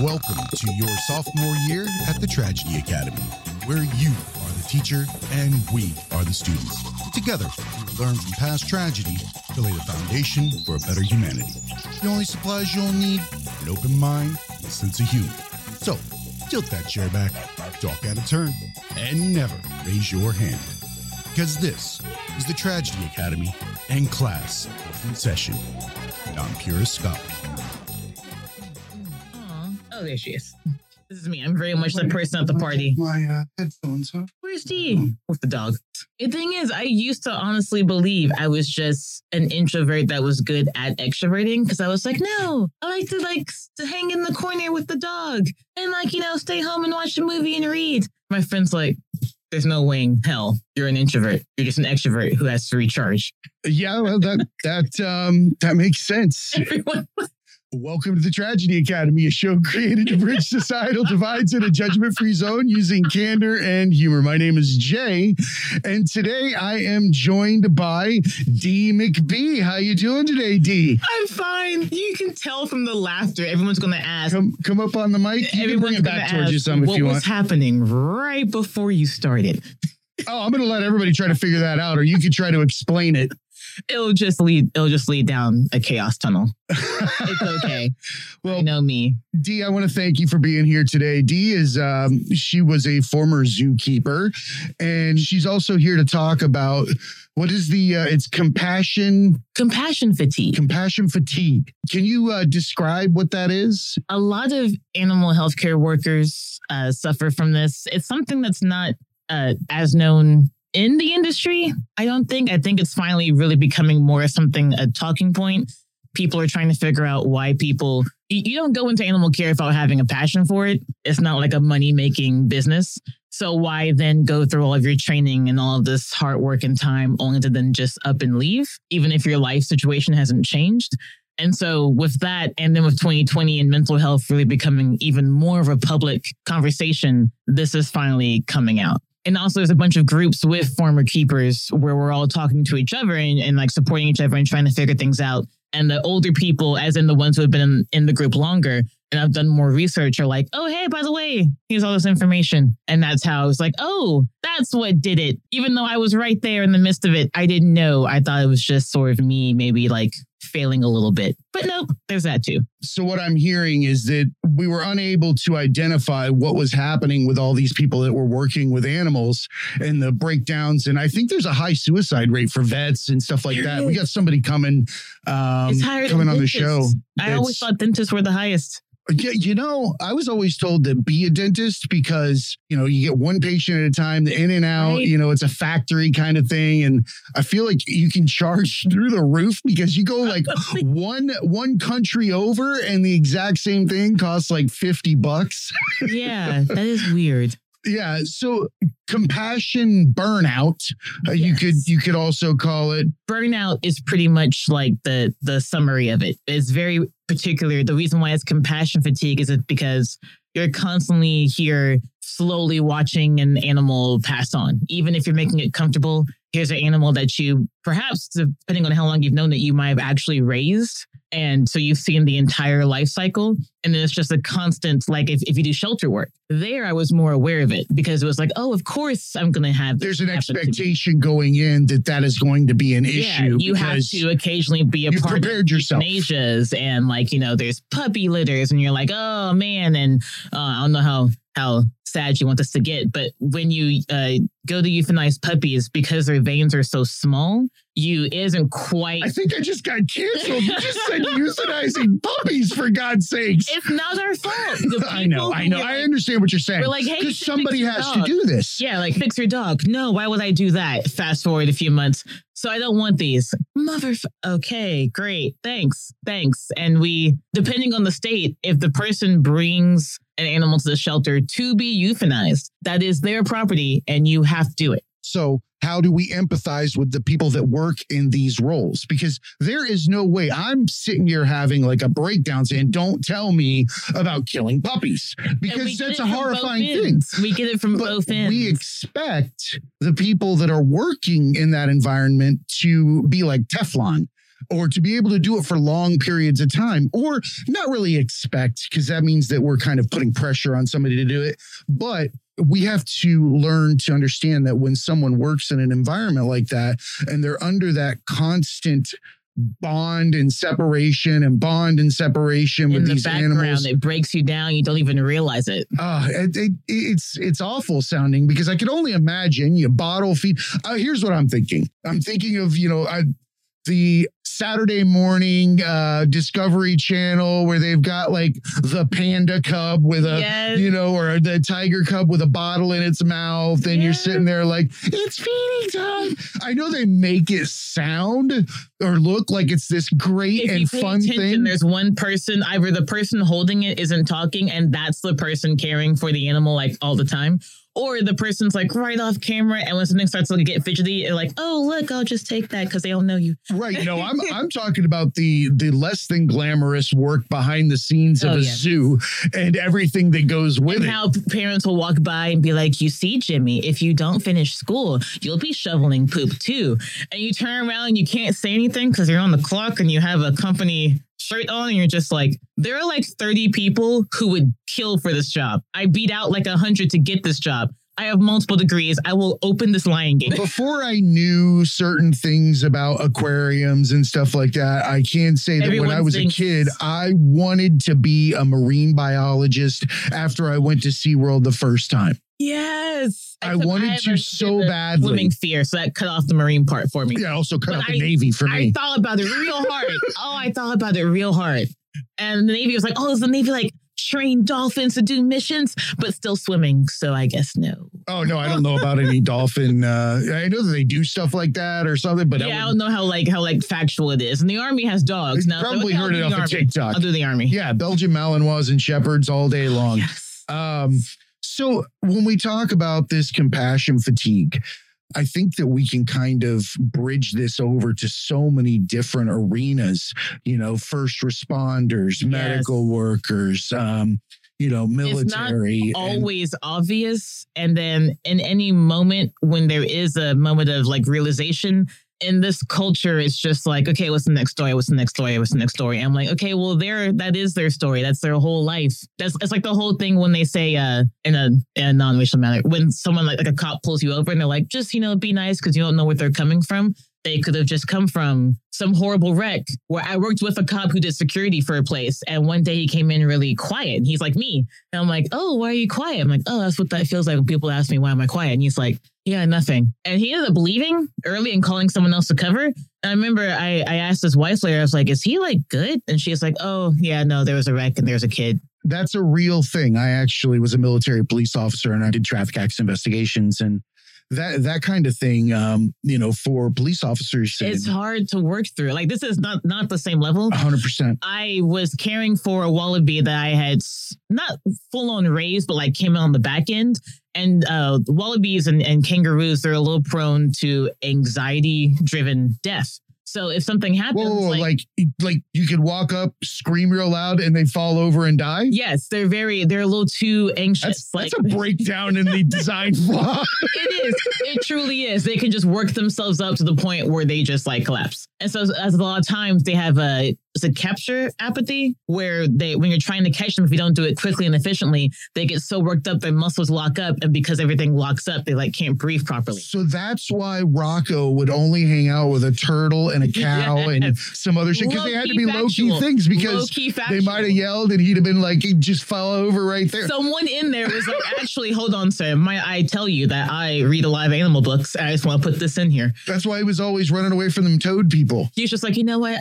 Welcome to your sophomore year at the Tragedy Academy, where you are the teacher and we are the students. Together, we learn from past tragedy to lay the foundation for a better humanity. The only supplies you'll need are an open mind and a sense of humor. So, tilt that chair back, talk out of turn, and never raise your hand. Because this is the Tragedy Academy and class in session. I'm Puris Scott. Oh, there she is. This is me. I'm very much the person at the party. My headphones, huh? Where's Dee? With the dog. The thing is, I used to honestly believe I was just an introvert that was good at extroverting, because I was like, no, I like to hang in the corner with the dog and stay home and watch a movie and read. My friend's like, there's no way in hell you're an introvert. You're just an extrovert who has to recharge. Yeah, well, that makes sense. Everyone. Welcome to the Tragedy Academy, a show created to bridge societal divides in a judgment-free zone using candor and humor. My name is Jay, and today I am joined by Dee McB. How you doing today, Dee? I'm fine. You can tell from the laughter. Everyone's going to ask. Come up on the mic. You can bring it back towards you some if you want. What was happening right before you started? Oh, I'm going to let everybody try to figure that out, or you can try to explain it. It'll just lead down a chaos tunnel. It's okay. Well, you know me. Dee, I want to thank you for being here today. Dee is, she was a former zookeeper, and she's also here to talk about what is the, it's compassion. Compassion fatigue. Compassion fatigue. Can you describe what that is? A lot of animal healthcare workers suffer from this. It's something that's not as known in the industry, I don't think. I think it's finally really becoming more something, a talking point. People are trying to figure out why people, you don't go into animal care without having a passion for it. It's not like a money-making business. So why then go through all of your training and all of this hard work and time only to then just up and leave, even if your life situation hasn't changed? And so with that, and then with 2020 and mental health really becoming even more of a public conversation, this is finally coming out. And also there's a bunch of groups with former keepers where we're all talking to each other and like supporting each other and trying to figure things out. And the older people, as in the ones who have been in the group longer, and I've done more research, are like, oh, hey, by the way, here's all this information. And that's how I was like, oh, that's what did it. Even though I was right there in the midst of it, I didn't know. I thought it was just sort of me maybe failing a little bit. But nope, there's that too. So what I'm hearing is that we were unable to identify what was happening with all these people that were working with animals and the breakdowns. And I think there's a high suicide rate for vets and stuff like that. We got somebody coming on the show. I always thought dentists were the highest. Yeah, I was always told to be a dentist because, you get one patient at a time, the in and out, right. It's a factory kind of thing. And I feel like you can charge through the roof because you go one country over and the exact same thing costs $50. Yeah, that is weird. Yeah. So compassion burnout, yes. you could also call it. Burnout is pretty much the summary of it. It's very particular. The reason why it's compassion fatigue is because you're constantly here slowly watching an animal pass on. Even if you're making it comfortable, here's an animal that you perhaps, depending on how long you've known that you might have actually raised. And so you've seen the entire life cycle. And then it's just a constant, if you do shelter work there, I was more aware of it because it was of course I'm going to have. There's an expectation going in that is going to be an issue. You have to occasionally be a part of euthanasia and there's puppy litters and you're like, oh man. And I don't know how sad you want this to get. But when you go to euthanize puppies, because their veins are so small, you isn't quite. I think I just got canceled. You just said euthanizing puppies, for God's sakes. It's not our fault. I know. I understand what you're saying. We're like, hey, because somebody has to do this. Yeah, fix your dog. No, why would I do that? Fast forward a few months. So I don't want these. Okay, great. Thanks. And we, depending on the state, if the person brings an animal to the shelter to be euthanized, that is their property and you have to do it. So how do we empathize with the people that work in these roles? Because there is no way I'm sitting here having a breakdown saying, don't tell me about killing puppies, because that's a horrifying thing. We get it from both ends. We expect the people that are working in that environment to be like Teflon. or to be able to do it for long periods of time, or not really expect, because that means that we're kind of putting pressure on somebody to do it. But we have to learn to understand that when someone works in an environment like that and they're under that constant bond and separation in with the these background, animals, it breaks you down. You don't even realize it. It's awful sounding, because I could only imagine you bottle feed. Here's what I'm thinking. I'm thinking of, the Saturday morning Discovery Channel where they've got like the panda cub with a, yes, or the tiger cub with a bottle in its mouth. And yes, you're sitting there like, it's feeding time. I know they make it sound or look like it's this great and fun thing. There's one person, either the person holding it isn't talking, and that's the person caring for the animal like all the time. Or the person's like right off camera, and when something starts to get fidgety, they're like, "Oh, look, I'll just take that because they don't know you." Right? No, I'm talking about the less than glamorous work behind the scenes of zoo and everything that goes with it. And how parents will walk by and be like, "You see, Jimmy, if you don't finish school, you'll be shoveling poop too." And you turn around and you can't say anything because you're on the clock and you have a company shirt on, and you're just like, there are like 30 people who would kill for this job. I beat out like 100 to get this job. I have multiple degrees. I will open this lion gate. Before I knew certain things about aquariums and stuff like that, I can say that when I was a kid, I wanted to be a marine biologist after I went to SeaWorld the first time. Yes. Except I wanted to so badly. Swimming fear, so that cut off the marine part for me. Yeah, also cut off the Navy for me. I thought about it real hard. And the Navy was like, is the Navy like train dolphins to do missions, but still swimming? So I guess no. Oh, no, I don't know about any dolphin. I know that they do stuff like that or something, but I don't know how factual it is. And the Army has dogs. Now, probably heard it off of TikTok. I'll do the Army. Yeah, Belgian Malinois and Shepherds all day long. Yes. So when we talk about this compassion fatigue, I think that we can kind of bridge this over to so many different arenas, first responders, medical workers, military. It's not always obvious. And then in any moment when there is a moment of like realization in this culture, it's just like, okay, what's the next story? And I'm like, okay, well, that is their story. That's their whole life. It's like the whole thing when they say in a non-racial manner, when someone like a cop pulls you over and they're like, just, be nice because you don't know where they're coming from. They could have just come from some horrible wreck where I worked with a cop who did security for a place. And one day he came in really quiet. And he's like me. And I'm like, oh, why are you quiet? I'm like, oh, that's what that feels like when people ask me, why am I quiet? And he's like, yeah, nothing. And he ended up leaving early and calling someone else to cover. And I remember I asked his wife later, I was like, is he like good? And she's like, oh, yeah, no, there was a wreck and there's a kid. That's a real thing. I actually was a military police officer and I did traffic accident investigations and That kind of thing, for police officers. It's hard to work through. Like, this is not the same level. 100%. I was caring for a wallaby that I had not full on raised, but like came out on the back end. And wallabies and kangaroos, they're a little prone to anxiety driven death. So if something happens, like you could walk up, scream real loud, and they fall over and die. Yes, they're a little too anxious. That's a breakdown in the design flaw. It is. It truly is. They can just work themselves up to the point where they just like collapse. And so, as a lot of times, they have it's a capture apathy where when you're trying to catch them, if you don't do it quickly and efficiently, they get so worked up, their muscles lock up. And because everything locks up, they like can't breathe properly. So that's why Rocco would only hang out with a turtle and a cow and some other shit. Because they had to be low-key things because they might have yelled and he'd have been like, he just fell over right there. Someone in there was like, actually, hold on, sir. Might I tell you that I read a lot of animal books. I just want to put this in here. That's why he was always running away from them toad people. He was just like, you know what?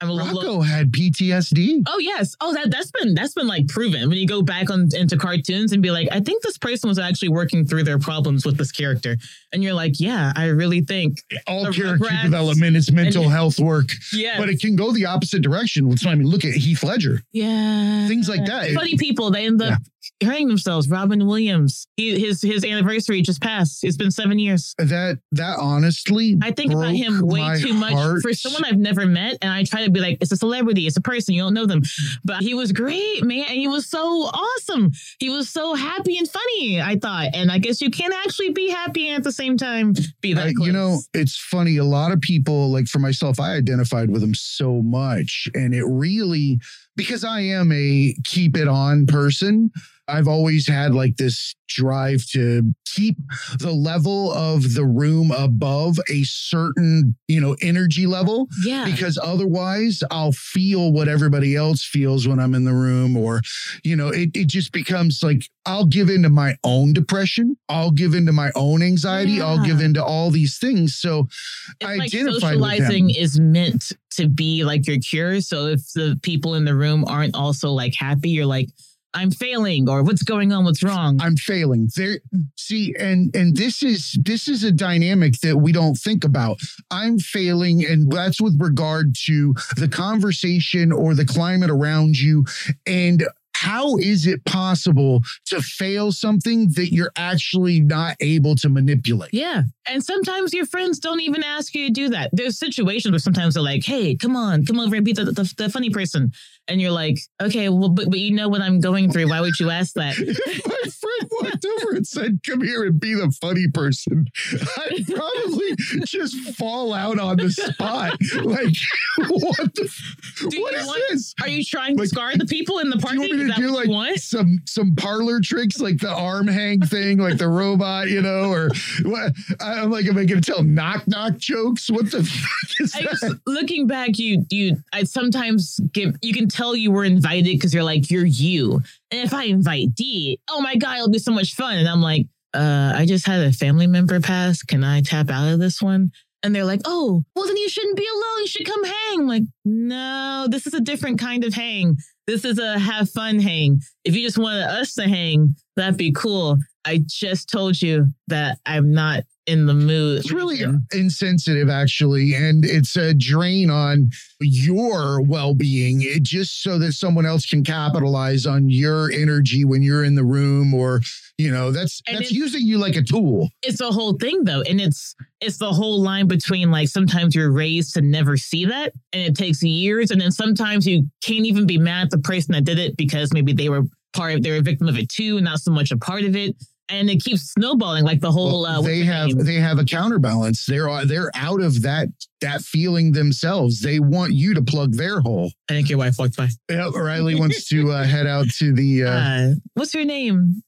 Rocco had PTSD. Oh, yes. Oh, that's been like proven. When you go back into cartoons and be like, I think this person was actually working through their problems with this character. And you're like, yeah, I really think. All character development is mental health work. Yeah. But it can go the opposite direction. Look at Heath Ledger. Yeah. Things like that. Funny people, they end up hurting themselves. Robin Williams, his anniversary just passed. It's been 7 years. That honestly, I think about him way too much for someone I've never met, and I try to be like, it's a celebrity, it's a person, you don't know them, but he was great, man, and he was so awesome. He was so happy and funny, I thought, and I guess you can't actually be happy and at the same time be that close. You know, it's funny. A lot of people, like for myself, I identified with him so much, and it really. Because I am a keep it on person, I've always had like this drive to keep the level of the room above a certain, you know, energy level. Yeah. Because otherwise I'll feel what everybody else feels when I'm in the room, or, you know, it just becomes like, I'll give into my own depression. I'll give into my own anxiety. Yeah. I'll give into all these things. So it's I identify with them. Socializing is meant to be like your cure. So if the people in the room aren't also like happy, you're like, I'm failing, or what's going on? What's wrong? I'm failing. There, see, and this is a dynamic that we don't think about. I'm failing, and that's with regard to the conversation or the climate around you. And how is it possible to fail something that you're actually not able to manipulate? Yeah. And sometimes your friends don't even ask you to do that. There's situations where sometimes they're like, hey, come on, come over and be the funny person. And you're like, okay, well, but you know what I'm going through. Why would you ask that? If my friend walked over and said, come here and be the funny person, I'd probably just fall out on the spot. Like, what is this? Are you trying to scar the people in the party? Do you want me to do like some parlor tricks, like the arm hang thing, like the robot, you know, or what? I'm like, am I going to tell knock-knock jokes? What the fuck is that? Looking back, I sometimes you can tell you were invited because you're like, you're you. And if I invite Dee, oh my God, it'll be so much fun. And I'm like, I just had a family member pass. Can I tap out of this one? And they're like, oh, well, then you shouldn't be alone. You should come hang. I'm like, no, this is a different kind of hang. This is a have fun hang. If you just wanted us to hang, that'd be cool. I just told you that I'm not in the mood. It's really insensitive, actually. And it's a drain on your well-being, it just so that someone else can capitalize on your energy when you're in the room, or, you know, that's using you like a tool. It's a whole thing, though. And it's the whole line between, like, sometimes you're raised to never see that, and it takes years. And then sometimes you can't even be mad at the person that did it, because maybe they were a victim of it too, and not so much a part of it. And it keeps snowballing, like the whole. They have a counterbalance. They're out of that feeling themselves. They want you to plug their hole. I think your wife walked by. Yeah, Riley wants to head out to the. What's her name?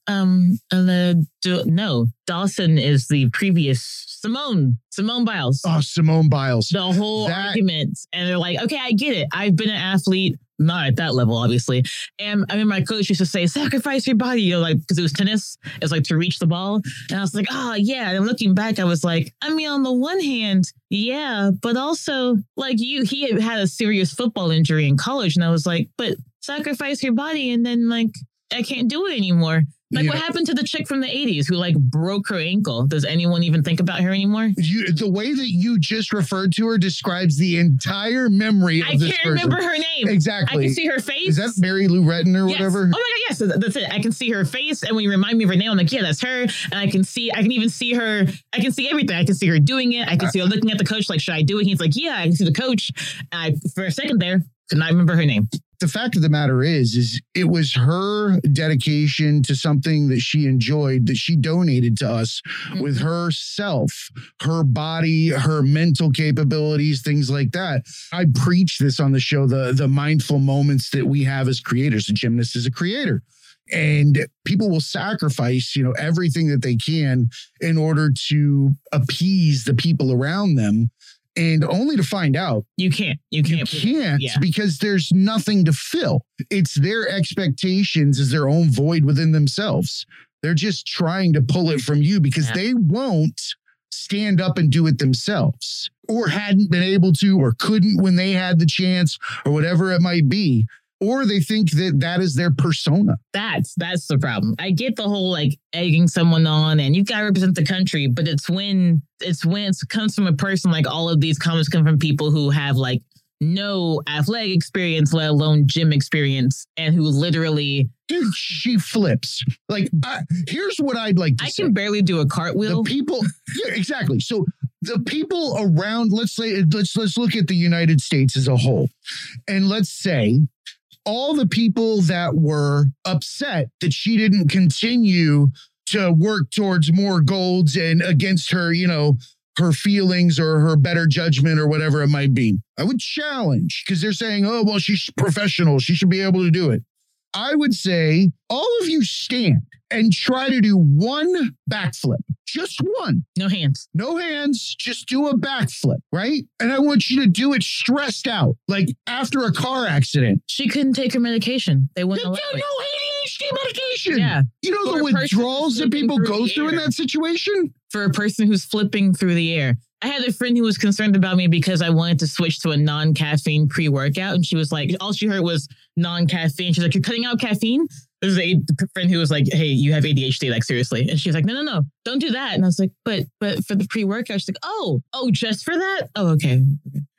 Dawson is the previous. Simone Biles. Oh, Simone Biles. The whole argument. And they're like, okay, I get it. I've been an athlete, not at that level, obviously. And I mean, my coach used to say, sacrifice your body, you know, like, because it was tennis. It's like to reach the ball. And I was like, oh, yeah. And looking back, I was like, I mean, on the one hand, yeah, but also like he had a serious football injury in college. And I was like, but sacrifice your body. And then like, I can't do it anymore. Like, yeah. What happened to the chick from the 80s who, like, broke her ankle? Does anyone even think about her anymore? The way that you just referred to her describes the entire memory of this person. I can't remember her name. Exactly. I can see her face. Is that Mary Lou Retton or whatever? Oh, my God, yes. That's it. I can see her face. And when you remind me of her name, I'm like, yeah, that's her. And I can even see her. I can see everything. I can see her doing it. I can see her looking at the coach like, should I do it? He's like, yeah, I can see the coach. For a second there, could not remember her name. The fact of the matter is it was her dedication to something that she enjoyed, that she donated to us with herself, her body, her mental capabilities, things like that. I preach this on the show, the mindful moments that we have as creators. A gymnast is a creator. And people will sacrifice, you know, everything that they can in order to appease the people around them. And only to find out you can't because there's nothing to fill. It's their expectations, is their own void within themselves. They're just trying to pull it from you because they won't stand up and do it themselves, or hadn't been able to, or couldn't when they had the chance, or whatever it might be. Or they think that is their persona. That's the problem. I get the whole like egging someone on and you gotta represent the country, but it's when it comes from a person, like all of these comments come from people who have like no athletic experience, let alone gym experience, and who literally... Dude, she flips. Like, here's what I'd like to say. I can barely do a cartwheel. The people... Yeah, exactly. So... The people around, let's say, let's look at the United States as a whole. And let's say all the people that were upset that she didn't continue to work towards more goals and against her, you know, her feelings or her better judgment or whatever it might be. I would challenge, because they're saying, oh, well, she's professional. She should be able to do it. I would say all of you stand and try to do one backflip. Just one. No hands. No hands. Just do a backflip, right? And I want you to do it stressed out, like after a car accident. She couldn't take her medication. They wouldn't allow it. No ADHD medication. Yeah. You know the withdrawals that people go through in that situation? For a person who's flipping through the air. I had a friend who was concerned about me because I wanted to switch to a non-caffeine pre-workout. And she was like, all she heard was non-caffeine. She's like, you're cutting out caffeine? There's a friend who was like, hey, you have ADHD, like, seriously. And she was like, no, don't do that. And I was like, but for the pre-workout, she's like, oh, just for that? Oh, okay.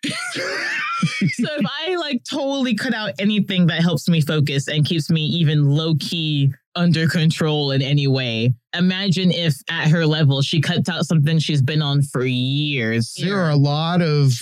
So if I like totally cut out anything that helps me focus and keeps me even low key under control in any way, imagine if at her level, she cuts out something she's been on for years. There are a lot of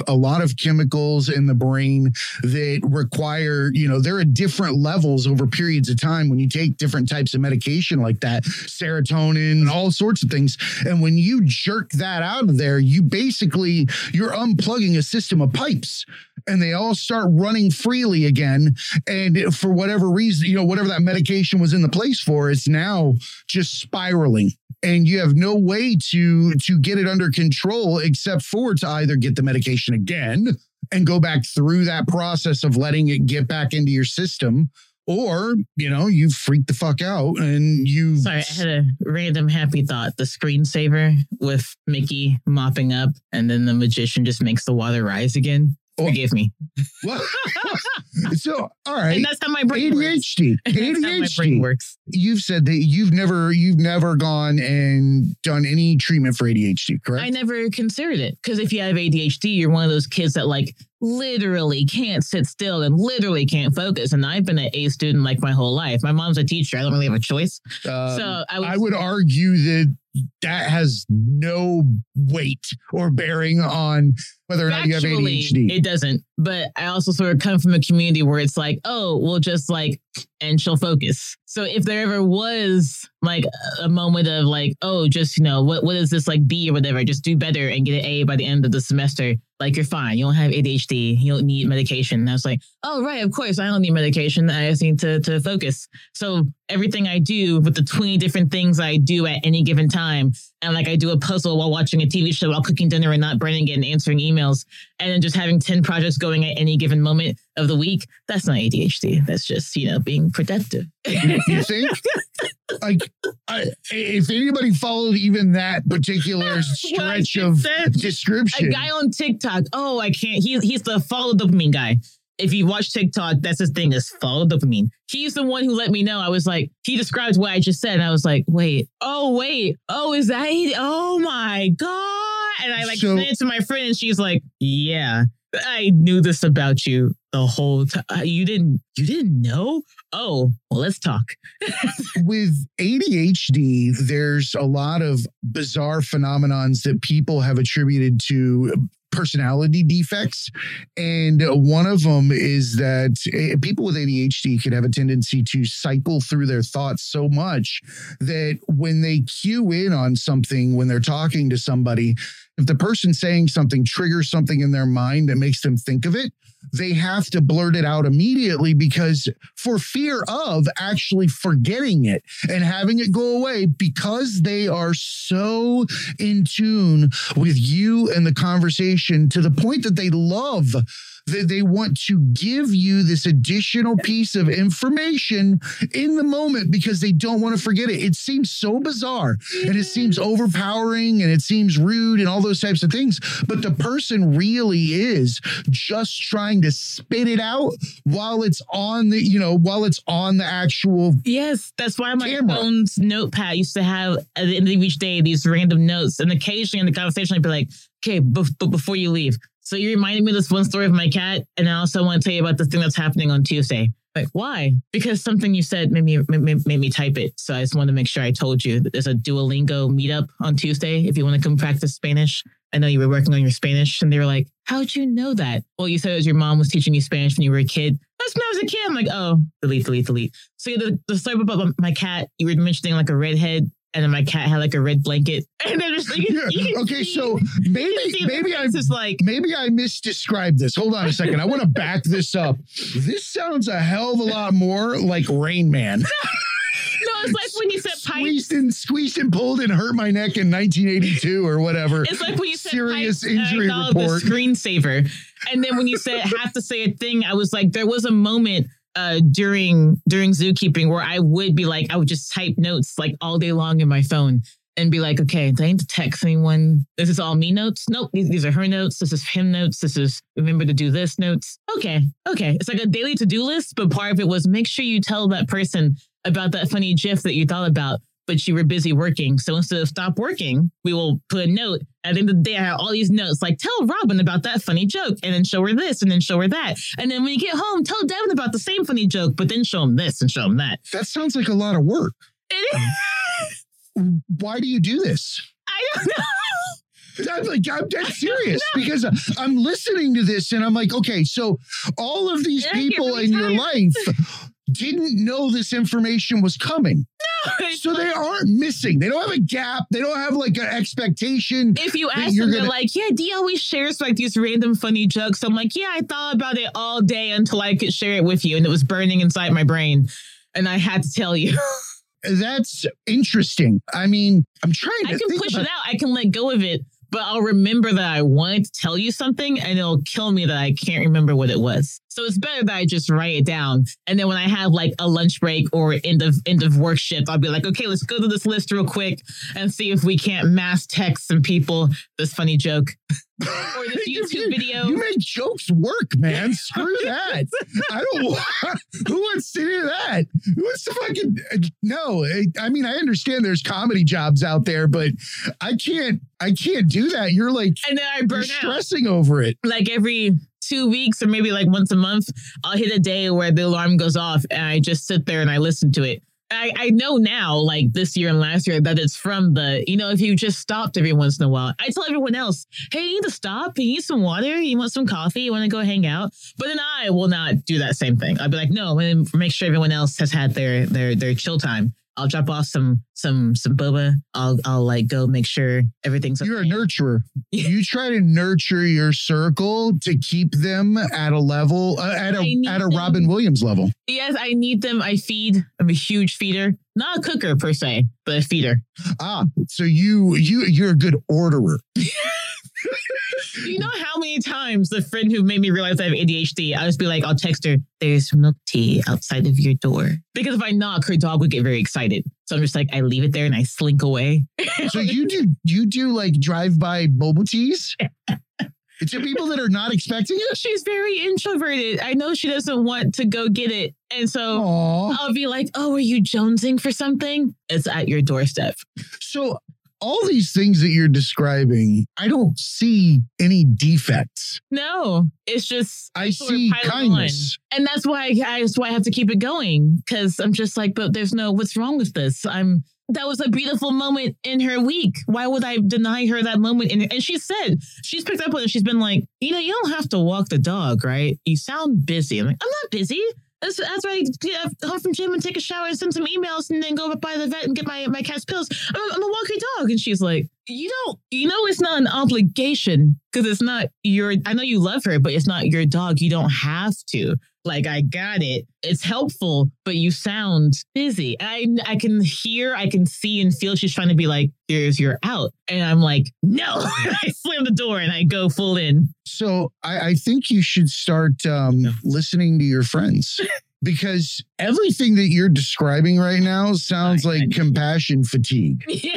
chemicals in the brain that require, you know, there are different levels over periods of time when you take different types of medication like that, serotonin and all sorts of things. And when you jerk that out of there, you basically, you're unplugging a system of pipes and they all start running freely again. And for whatever reason, you know, whatever that medication was in the place for, it's now just spiraling. And you have no way to get it under control except for to either get the medication again and go back through that process of letting it get back into your system, or, you know, you freak the fuck out and you... Sorry, I had a random happy thought. The screensaver with Mickey mopping up and then the magician just makes the water rise again. Forgive me. So, all right. And that's how my brain works. ADHD. That's how my brain works. You've said that you've never gone and done any treatment for ADHD, correct? I never considered it. Because if you have ADHD, you're one of those kids that like literally can't sit still and literally can't focus. And I've been an A student like my whole life. My mom's a teacher. I don't really have a choice. So I would argue that has no weight or bearing on whether or not you have ADHD. It doesn't. But I also sort of come from a community where it's like, oh, we'll just like, and she'll focus. So if there ever was like a moment of like, oh, just, you know, what is this like B or whatever, just do better and get an A by the end of the semester. Like, you're fine. You don't have ADHD. You don't need medication. And I was like, oh, right. Of course, I don't need medication. I just need to focus. So everything I do with the 20 different things I do at any given time. And like I do a puzzle while watching a TV show, while cooking dinner and not burning it and answering emails. And then just having 10 projects going at any given moment of the week. That's not ADHD. That's just, you know, being productive. You think? Like, if anybody followed even that particular stretch of description. A guy on TikTok. Oh, I can't. He's the follow dopamine guy. If you watch TikTok, that's his thing, is follow dopamine. He's the one who let me know. I was like, he described what I just said. And I was like, wait. Oh, is that it? Oh, my God. And I like sent it to my friend and she's like, yeah, I knew this about you the whole time. You didn't know? Oh, well, let's talk. With ADHD, there's a lot of bizarre phenomenons that people have attributed to personality defects. And one of them is that people with ADHD could have a tendency to cycle through their thoughts so much that when they cue in on something, when they're talking to somebody, if the person saying something triggers something in their mind that makes them think of it, they have to blurt it out immediately because for fear of actually forgetting it and having it go away, because they are so in tune with you and the conversation to the point that they love that they want to give you this additional piece of information in the moment because they don't want to forget it. It seems so bizarre and it seems overpowering and it seems rude and all those types of things. But the person really is just trying to spit it out while it's on the, you know, while it's on the actual. Yes, that's why my phone's notepad used to have at the end of each day these random notes. And occasionally in the conversation, I'd be like, okay, but before you leave, So you reminded me of this one story of my cat. And I also want to tell you about this thing that's happening on Tuesday. Like, why? Because something you said made me type it. So I just want to make sure I told you that there's a Duolingo meetup on Tuesday if you want to come practice Spanish. I know you were working on your Spanish and they were like, how'd you know that? Well, you said it was your mom was teaching you Spanish when you were a kid. That's when I was a kid. I'm like, oh, delete. So the story about my cat, you were mentioning like a redhead. And then my cat had like a red blanket. And then just like, okay, so maybe I misdescribed this. Hold on a second. I want to back this up. This sounds a hell of a lot more like Rain Man. No, it's like when you said squeezed and pulled and hurt my neck in 1982 or whatever. It's like when you said serious injury report. The screensaver. And then when you said have to say a thing, I was like, there was a moment during zookeeping where I would be like, I would just type notes like all day long in my phone and be like, okay, do I need to text anyone? This is all me notes. Nope. These are her notes. This is him notes. This is remember to do this notes. Okay. It's like a daily to-do list, but part of it was make sure you tell that person about that funny GIF that you thought about, but you were busy working. So instead of stop working, we will put a note. At the end of the day, I have all these notes like tell Robin about that funny joke and then show her this and then show her that. And then when you get home, tell Devin about the same funny joke, but then show him this and show him that. That sounds like a lot of work. It is. Why do you do this? I don't know. I'm dead serious because I'm listening to this and I'm like, okay, so all of these people in your life didn't know this information was coming. No. So they aren't missing. They don't have a gap. They don't have like an expectation. If you ask them, they're like, yeah, Dee always shares like these random funny jokes. So I'm like, yeah, I thought about it all day until I could share it with you. And it was burning inside my brain. And I had to tell you. That's interesting. I mean, I'm trying to I can push it out. I can let go of it. But I'll remember that I wanted to tell you something and it'll kill me that I can't remember what it was. So it's better that I just write it down. And then when I have like a lunch break or end of work shift, I'll be like, okay, let's go to this list real quick and see if we can't mass text some people this funny joke. Or this YouTube video. You make jokes work, man. Screw that. I don't want, who wants to do that? Who wants to fucking, no. I mean, I understand there's comedy jobs out there, but I can't do that. You're like, and then I burn out. Stressing over it. Like every 2 weeks or maybe like once a month, I'll hit a day where the alarm goes off and I just sit there and I listen to it. I know now, like this year and last year, that it's from the, if you just stopped every once in a while. I tell everyone else, hey, you need to stop. You need some water. You want some coffee. You want to go hang out. But then I will not do that same thing. I'll be like, no, and make sure everyone else has had their chill time. I'll drop off some boba. I'll like go make sure everything's okay. You're a nurturer. You try to nurture your circle to keep them at a level at a Robin Williams level. Yes, I need them. I feed. I'm a huge feeder, not a cooker per se, but a feeder. Ah, so you're a good orderer. You know how many times the friend who made me realize I have ADHD, I'll just be like, I'll text her, there's milk tea outside of your door. Because if I knock, her dog would get very excited. So I'm just like, I leave it there and I slink away. So you do like drive-by boba teas? To people that are not expecting it? She's very introverted. I know she doesn't want to go get it. And so aww. I'll be like, oh, are you jonesing for something? It's at your doorstep. So all these things that you're describing, I don't see any defects. No, it's just I see kindness. And that's why I have to keep it going because I'm just like, but there's no what's wrong with this. That was a beautiful moment in her week. Why would I deny her that moment? And she said, she's picked up on it. She's been like, you don't have to walk the dog, right? You sound busy. I'm like, I'm not busy. That's why I get home from gym and take a shower and send some emails and then go by the vet and get my cat's pills. I'm a walking dog. And she's like, it's not an obligation because it's not your, I know you love her, but it's not your dog. You don't have to. Like, I got it. It's helpful, but you sound busy. I can hear, I can see and feel she's trying to be like, here's your out. And I'm like, no. I slam the door and I go full in. So I think you should start listening to your friends. Because everything that you're describing right now sounds like compassion fatigue. Yeah,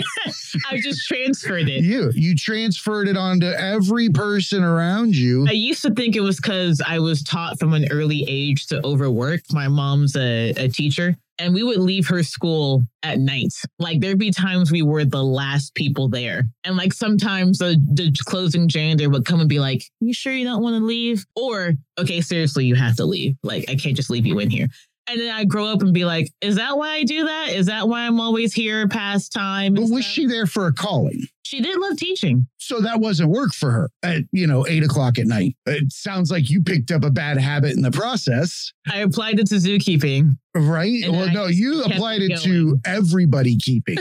I just transferred it. You transferred it onto every person around you. I used to think it was because I was taught from an early age to overwork. My mom's a teacher. And we would leave her school at night. Like, there'd be times we were the last people there. And like sometimes the closing janitor would come and be like, you sure you don't want to leave? Or, okay, seriously, you have to leave. Like, I can't just leave you in here. And then I grow up and be like, is that why I do that? Is that why I'm always here past time? But was she there for a calling? She did love teaching. So that wasn't work for her at, 8:00 at night. It sounds like you picked up a bad habit in the process. I applied it to zookeeping. Right? Well, no, you applied it to everybody keeping.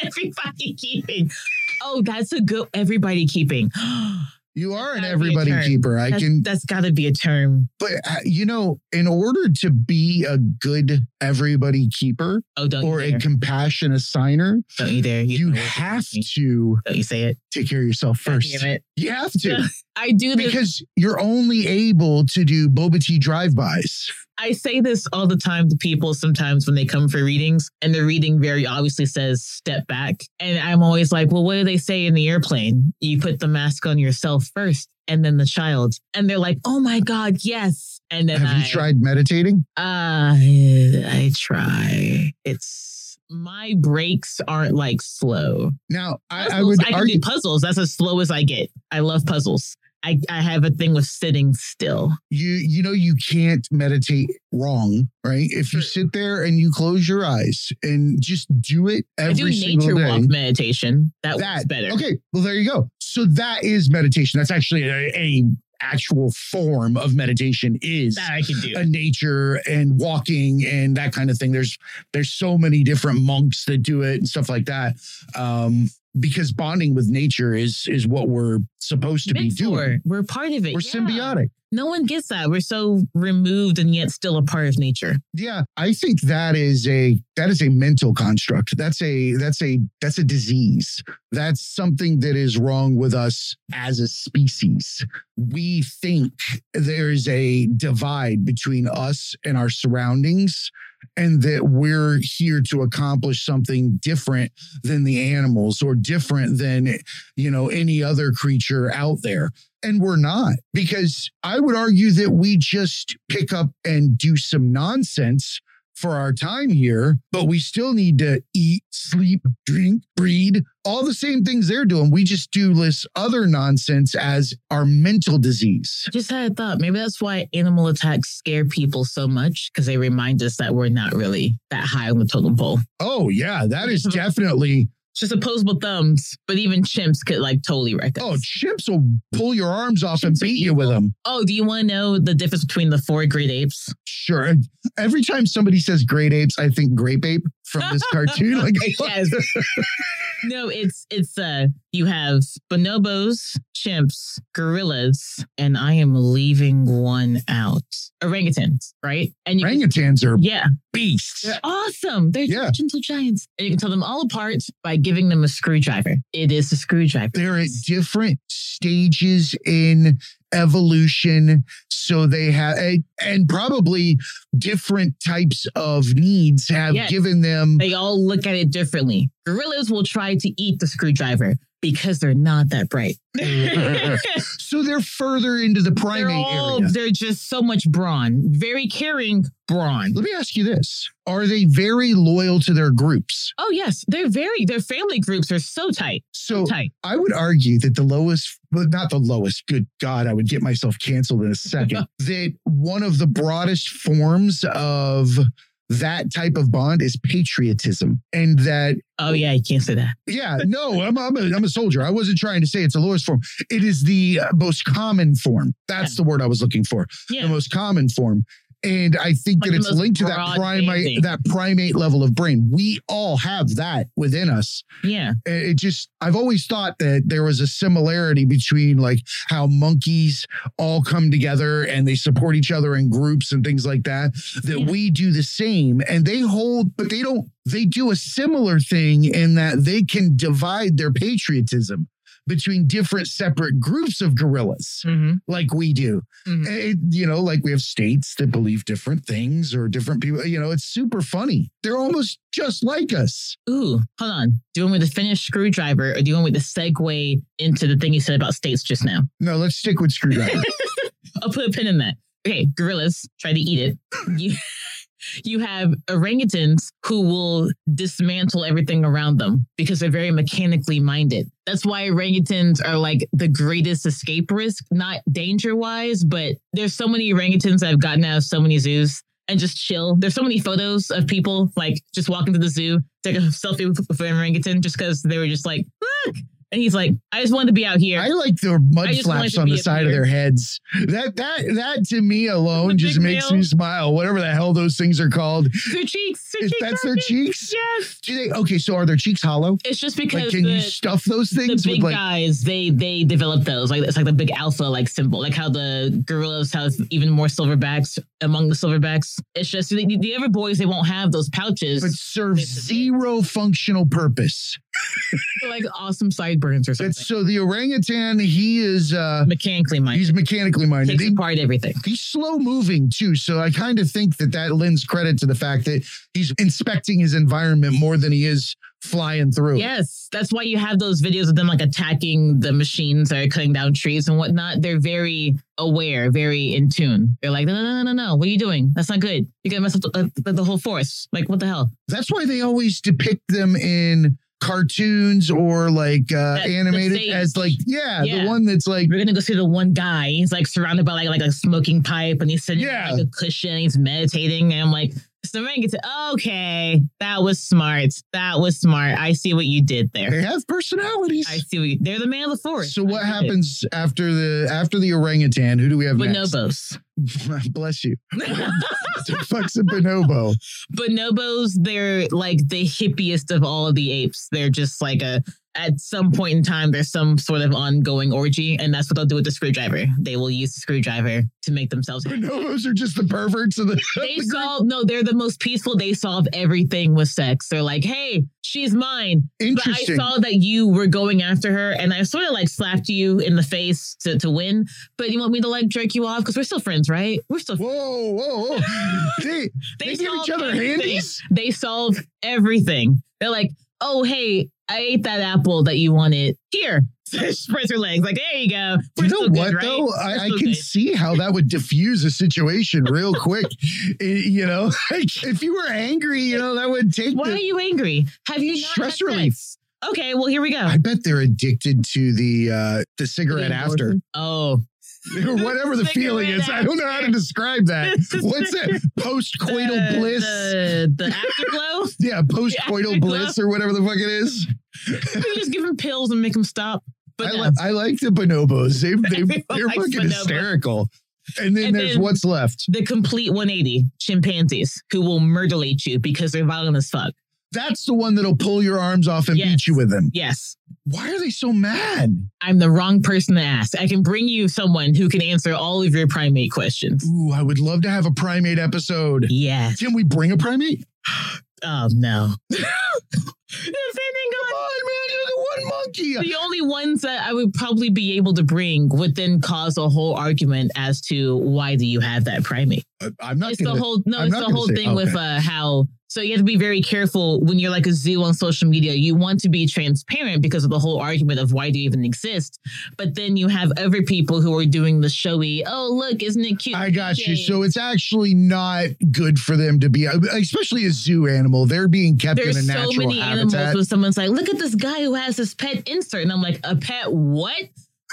Everybody keeping. Oh, that's a good everybody keeping. You are an everybody keeper. That's got to be a term. But, in order to be a good everybody keeper or a compassion assigner, you have to take care of yourself first. You have to. I do this because you're only able to do boba tea drive-bys. I say this all the time to people sometimes when they come for readings, and the reading very obviously says step back. And I'm always like, well, what do they say in the airplane? You put the mask on yourself first and then the child. And they're like, oh my God, yes. And then have you tried meditating? I try. My breaks aren't like slow. Now, I would argue do puzzles. That's as slow as I get. I love puzzles. I have a thing with sitting still. You can't meditate wrong, right? If you sit there and you close your eyes and just do it every single day. I do nature walk meditation. That works better. Okay, well, there you go. So that is meditation. That's actually a actual form of meditation is that I can do. A nature and walking and that kind of thing. There's so many different monks that do it and stuff like that. Because bonding with nature is what we're supposed to be doing. We're part of it. We're symbiotic. No one gets that. We're so removed and yet still a part of nature. Yeah, I think that is a mental construct. That's a disease. That's something that is wrong with us as a species. We think there is a divide between us and our surroundings, and that we're here to accomplish something different than the animals or different than, any other creature out there. And we're not, because I would argue that we just pick up and do some nonsense for our time here, but we still need to eat, sleep, drink, breed, all the same things they're doing. We just do this other nonsense as our mental disease. Just had a thought. Maybe that's why animal attacks scare people so much, because they remind us that we're not really that high on the totem pole. Oh, yeah, that is definitely... Just opposable thumbs, but even chimps could totally wreck us. Oh, chimps will pull your arms off and beat you with them. Oh, do you want to know the difference between the four great apes? Sure. Every time somebody says great apes, I think grape ape from this cartoon. Yes. No, it's you have bonobos, chimps, gorillas, and I am leaving one out. Orangutans, right? And orangutans are beasts. They're awesome. They're gentle giants. And you can tell them all apart by giving them a screwdriver. It is a screwdriver. They're at different stages in evolution. So they have, and probably different types of needs have given them. They all look at it differently. Gorillas will try to eat the screwdriver because they're not that bright. So they're further into the primate area. They're just so much brawn. Very caring brawn. Let me ask you this. Are they very loyal to their groups? Oh, yes. Their family groups are so tight. So tight. I would argue that good God, I would get myself canceled in a second. That one of the broadest forms of that type of bond is patriotism, and that. Oh yeah, you can't say that. Yeah, no, I'm a soldier. I wasn't trying to say it's the lowest form. It is the most common form. That's the word I was looking for. Yeah. The most common form, and I think that it's linked to that primate level of brain. We all have that within us. Yeah, I've always thought that there was a similarity between how monkeys all come together and they support each other in groups and things like that, we do the same, and they do a similar thing in that they can divide their patriotism between different separate groups of gorillas, like we do. Mm-hmm. Like we have states that believe different things or different people. It's super funny. They're almost just like us. Ooh, hold on. Do you want me to finish screwdriver, or do you want me to segue into the thing you said about states just now? No, let's stick with screwdriver. I'll put a pin in that. Okay, gorillas try to eat it. You have orangutans who will dismantle everything around them because they're very mechanically minded. That's why orangutans are like the greatest escape risk, not danger wise, but there's so many orangutans I've gotten out of so many zoos and just chill. There's so many photos of people like just walking to the zoo, take a selfie with an orangutan just because they were just like, look. And he's like, I just wanted to be out here. I like their mud flaps on the side of their heads. That to me alone just makes me smile. Whatever the hell those things are called. Their cheeks. That's their cheeks? Yes. Do they, okay, so are their cheeks hollow? It's just because like, can you stuff those things? The big guys, they develop those. Like it's like the big alpha like symbol. Like how the gorillas have even more silverbacks among the silverbacks. It's just the other boys, they won't have those pouches. But serve zero functional purpose. Like awesome sideburns or something. So the orangutan, he is mechanically minded. He's mechanically minded. Takes apart everything. He's slow moving too. So I kind of think that lends credit to the fact that he's inspecting his environment more than he is flying through. Yes. That's why you have those videos of them like attacking the machines that are cutting down trees and whatnot. They're very aware, very in tune. They're like, no. What are you doing? That's not good. You're going to mess up the whole forest. Like, what the hell? That's why they always depict them in cartoons or like animated as like the one that's like we're gonna go see the one guy, he's like surrounded by like a smoking pipe and he's sitting on like a cushion and he's meditating and I'm like okay, that was smart. I see what you did there. They have personalities. I see they're the man of the forest. So what happens after the orangutan? Who do we have bonobos next? Bless you. The fuck's a bonobo? Bonobos, they're like the hippiest of all of the apes. They're just like at some point in time, there's some sort of ongoing orgy, and that's what they'll do with the screwdriver. They will use the screwdriver to make themselves happy. Bonobos are just the perverts of the they're the most peaceful. They solve everything with sex. They're like, hey, she's mine. Interesting. But I saw that you were going after her, and I sort of like slapped you in the face to win, but you want me to like jerk you off? Because we're still friends, right? We're still friends. Whoa. they give each other handies. They solve everything. They're like, oh, hey, I ate that apple that you wanted. Here, spreads her legs. Like, there you go. We're you know what, good, right? Though? I can see how that would diffuse a situation real quick. You know, like, if you were angry, you know, that would take. Why are you angry? Have you not stress relief? Sex? Okay, well, here we go. I bet they're addicted to the cigarette after. Oh. Or whatever the feeling is. I don't know how to describe that. What's that? Post-coital bliss? The afterglow? Yeah, post-coital bliss or whatever the fuck it is. You just give them pills and make them stop. But I like the bonobos. They're fucking bonobos. Hysterical. And then there's what's left. The complete 180, chimpanzees, who will murderate you because they're violent as fuck. That's the one that'll pull your arms off and beat you with them. Yes. Why are they so mad? I'm the wrong person to ask. I can bring you someone who can answer all of your primate questions. Ooh, I would love to have a primate episode. Yes. Can we bring a primate? Oh, no. Come on, man. You're the one monkey. The only ones that I would probably be able to bring would then cause a whole argument as to why do you have that primate? It's the whole thing with how... So you have to be very careful when you're like a zoo on social media. You want to be transparent because of the whole argument of why do you even exist? But then you have other people who are doing the showy, oh, look, isn't it cute? I got you. So it's actually not good for them to be, especially a zoo animal. They're being kept in a natural habitat. There's so many animals when someone's like, look at this guy who has his pet insert. And I'm like, a pet what?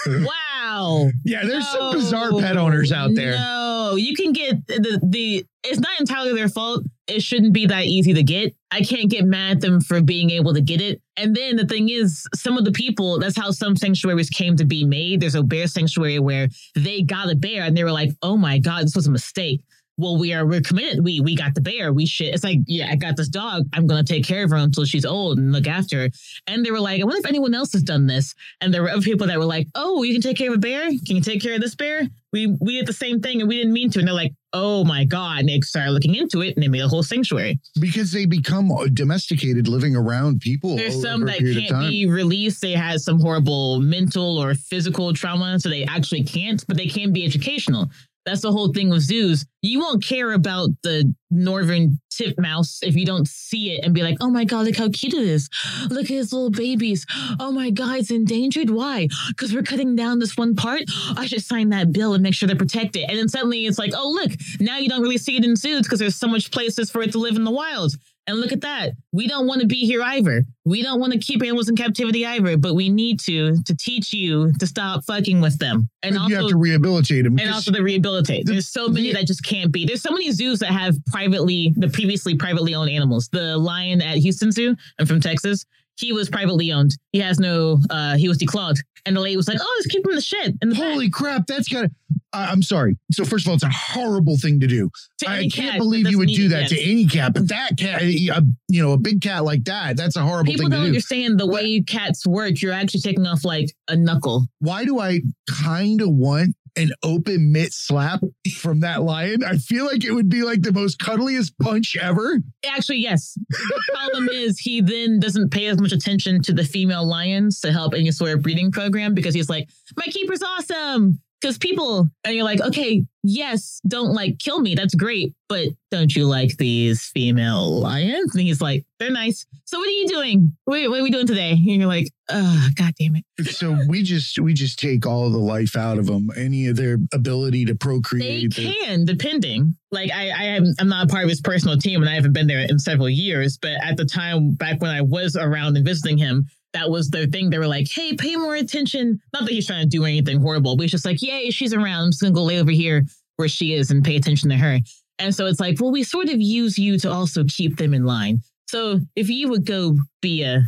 Wow. Yeah, there's some bizarre pet owners out there. No, you can get the it's not entirely their fault. It shouldn't be that easy to get. I can't get mad at them for being able to get it. And then the thing is, some of the people, that's how some sanctuaries came to be made. There's a bear sanctuary where they got a bear and they were like, oh my God, this was a mistake. Well, we're committed. We got the bear. We should. It's like, yeah, I got this dog. I'm going to take care of her until she's old and look after her. And they were like, I wonder if anyone else has done this. And there were other people that were like, oh, you can take care of a bear? Can you take care of this bear? We did the same thing and we didn't mean to. And they're like, oh my God. And they started looking into it and they made a whole sanctuary. Because they become domesticated living around people. There's some that can't be released. They had some horrible mental or physical trauma. So they actually can't, but they can be educational. That's the whole thing with zoos. You won't care about the northern massive mouse if you don't see it and be like, oh my God, look how cute it is. Look at his little babies. Oh my God, it's endangered. Why? Because we're cutting down this one part. I should sign that bill and make sure they're protected. And then suddenly it's like, oh, look, now you don't really see it in zoos because there's so much places for it to live in the wild. And look at that. We don't want to be here either. We don't want to keep animals in captivity either, but we need to teach you to stop fucking with them. And also, you have to rehabilitate them. And also to rehabilitate. There's so many that just can't be. There's so many zoos that have previously privately owned animals. The lion at Houston Zoo, I'm from Texas, he was privately owned. He has no, he was declawed. And the lady was like, oh, let's keep him in the shed. In the Holy crap, that's kind of... I'm sorry. So first of all, it's a horrible thing to do. I can't believe you would do that to any cat, but that cat, a big cat like that, that's a horrible thing to do. People don't understand the way cats work. You're actually taking off like a knuckle. Why do I kind of want an open mitt slap from that lion? I feel like it would be like the most cuddliest punch ever. Actually, yes. The problem is he then doesn't pay as much attention to the female lions to help any sort of breeding program because he's like, my keeper's awesome. Because people, and you're like, okay, yes, don't like kill me. That's great. But don't you like these female lions? And he's like, they're nice. So what are you doing? What are we doing today? And you're like, oh, God damn it. So we just take all the life out of them, any of their ability to procreate. They can, depending. Like I'm not a part of his personal team and I haven't been there in several years. But at the time, back when I was around and visiting him, that was their thing. They were like, hey, pay more attention. Not that he's trying to do anything horrible, but he's just like, yay, she's around. I'm just going to go lay over here where she is and pay attention to her. And so it's like, well, we sort of use you to also keep them in line. So if you would go be a,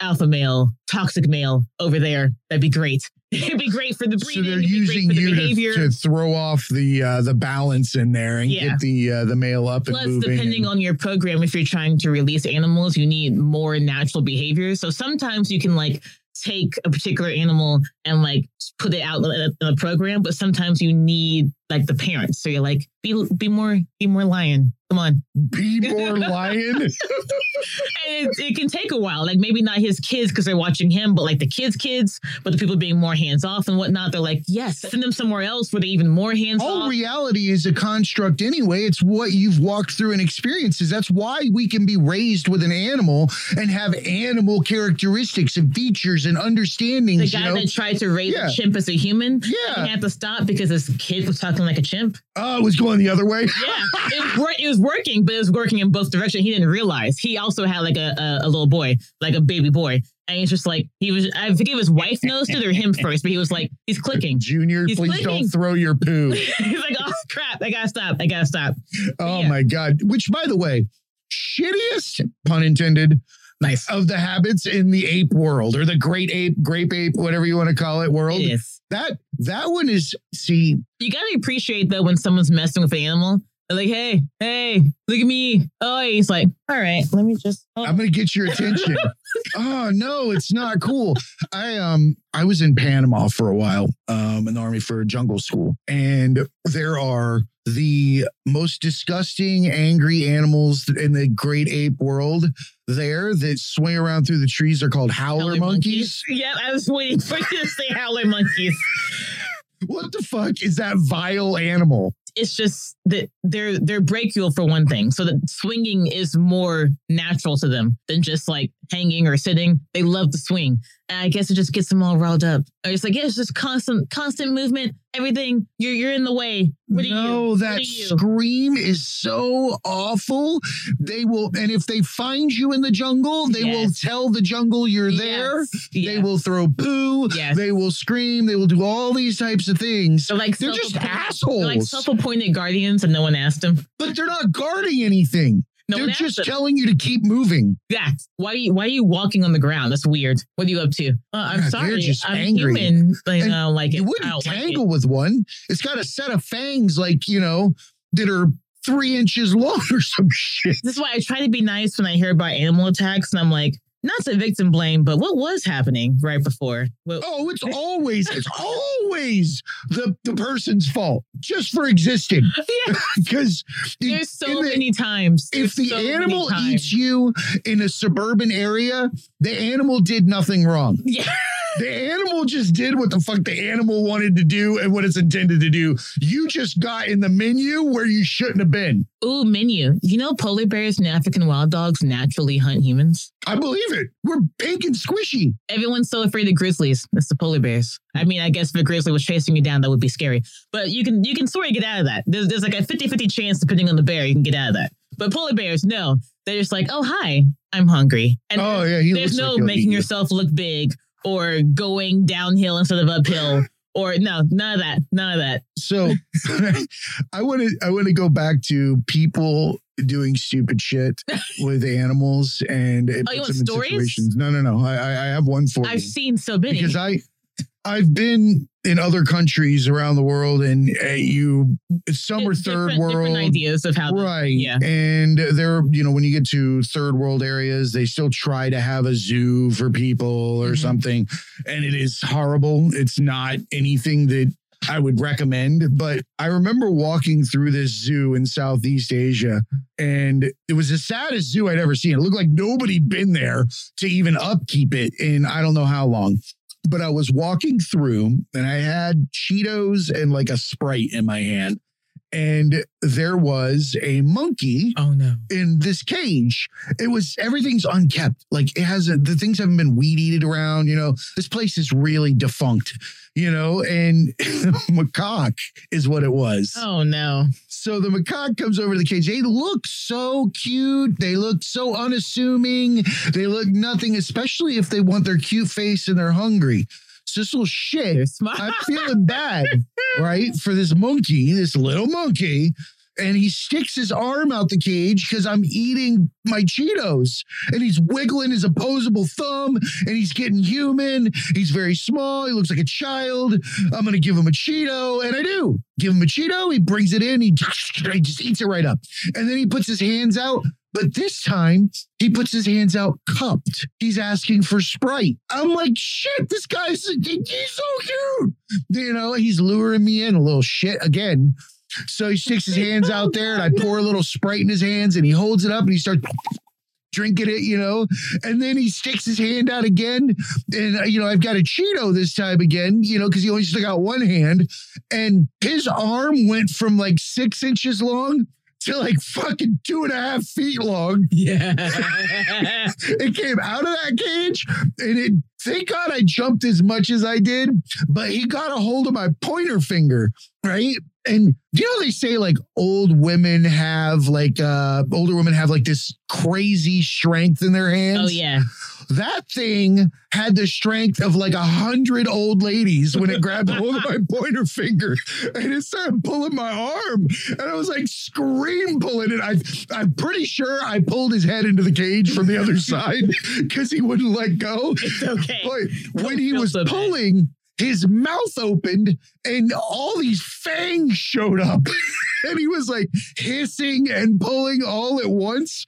alpha male, toxic male over there, that'd be great. It'd be great for the breeding. So they're using you to throw off the balance in there and get the male up and moving. Plus, depending on your program, if you're trying to release animals, you need more natural behavior. So sometimes you can take a particular animal and put it out in a program, but sometimes you need the parents. So you're like, be more lion. Come on, be more lion. And it can take a while. Maybe not his kids because they're watching him, but the kids, but the people being more hands off and whatnot. They're like, yes, send them somewhere else where they're even more hands off. All reality is a construct anyway. It's what you've walked through and experiences. That's why we can be raised with an animal and have animal characteristics and features and understandings. The guy that tried to raise a chimp as a human, he had to stop because his kid was talking like a chimp. Oh, it was going the other way. Yeah, it was working, but it was working in both directions. He didn't realize. He also had a little boy, a baby boy. And he's just he was, I forget if his wife noticed it or him first, but he was he's clicking. Junior, he's please clicking. Don't throw your poo. He's like, oh, crap, I gotta stop. Oh, my God. Which, by the way, shittiest, pun intended, nice. Of the habits in the ape world or the grape ape, whatever you want to call it, world. It is. That one is, you got to appreciate though when someone's messing with an animal. They're like, hey, look at me. Oh, he's like, all right, let me just. Oh. I'm going to get your attention. Oh, no, it's not cool. I was in Panama for a while in the Army for jungle school. And there are the most disgusting, angry animals in the great ape world there that swing around through the trees are called howler monkeys. Yeah, I was waiting for you to say howler monkeys. What the fuck is that vile animal? It's just that they're brachial for one thing. So that swinging is more natural to them than just hanging or sitting. They love to swing. And I guess it just gets them all riled up. It's it's just constant movement, everything. You're in the way. That scream is so awful. They will, and if they find you in the jungle, they will tell the jungle you're there. Yes. They will throw poo. Yes. They will scream. They will do all these types of things. They're just assholes. They're self-appointed guardians and no one asked them. But they're not guarding anything. No, they're just telling you to keep moving. Yeah. Why are you walking on the ground? That's weird. What are you up to? I'm sorry. They're just angry. Human. You wouldn't tangle with one. It's got a set of fangs, that are 3 inches long or some shit. This is why I try to be nice when I hear about animal attacks, and I'm like, not to victim blame, but what was happening right before? It's always the person's fault just for existing. Yeah. Because there's many times. If the animal eats you in a suburban area, the animal did nothing wrong. Yeah. The animal just did what the fuck the animal wanted to do and what it's intended to do. You just got in the menu where you shouldn't have been. Ooh, menu. You know polar bears and African wild dogs naturally hunt humans? I believe it. We're pink and squishy. Everyone's so afraid of grizzlies. That's the polar bears. I mean, I guess if a grizzly was chasing you down, that would be scary. But you can sort of get out of that. There's like a 50-50 chance, depending on the bear, you can get out of that. But polar bears, no. They're just like, oh, hi, I'm hungry. And oh, yeah, there's no like making yourself look big or going downhill instead of uphill or no, none of that. None of that. So I want to go back to people doing stupid shit with animals and it puts them in situations. No. I have one for you. I've seen so many. Because I've been in other countries around the world, and third world ideas of how, right? Yeah, and there, when you get to third world areas, they still try to have a zoo for people or something, and it is horrible. It's not anything that I would recommend, but I remember walking through this zoo in Southeast Asia, and it was the saddest zoo I'd ever seen. It looked like nobody'd been there to even upkeep it in I don't know how long. But I was walking through and I had Cheetos and like a Sprite in my hand. And there was a monkey in this cage. It was, everything's unkept. Like it hasn't, the things haven't been weed eaten around, this place is really defunct, and macaque is what it was. Oh no. So the macaque comes over to the cage. They look so cute. They look so unassuming. They look nothing, especially if they want their cute face and they're hungry. This little shit, I'm feeling bad, right? For this monkey, this little monkey, and he sticks his arm out the cage because I'm eating my Cheetos, and he's wiggling his opposable thumb, and he's getting human. He's very small. He looks like a child. I'm going to give him a Cheeto, and I do. Give him a Cheeto. He brings it in. He just eats it right up, and then he puts his hands out. But this time, he puts his hands out cupped. He's asking for Sprite. I'm like, shit, this guy's so cute. He's luring me in a little shit again. So he sticks his hands out there, and I pour a little Sprite in his hands, and he holds it up, and he starts drinking it, and then he sticks his hand out again. And, I've got a Cheeto this time again, because he only stuck out one hand. And his arm went from like 6 inches long to like fucking 2.5 feet long. Yeah. It came out of that cage and thank God I jumped as much as I did, but he got a hold of my pointer finger, right? And they say like older women have like this crazy strength in their hands. Oh yeah. That thing had the strength of like 100 old ladies when it grabbed hold of my pointer finger, and it started pulling my arm, and I was like scream pulling it. I'm pretty sure I pulled his head into the cage from the other side because he wouldn't let go. It's okay. But when he was pulling, his mouth opened and all these fangs showed up. And he was like hissing and pulling all at once.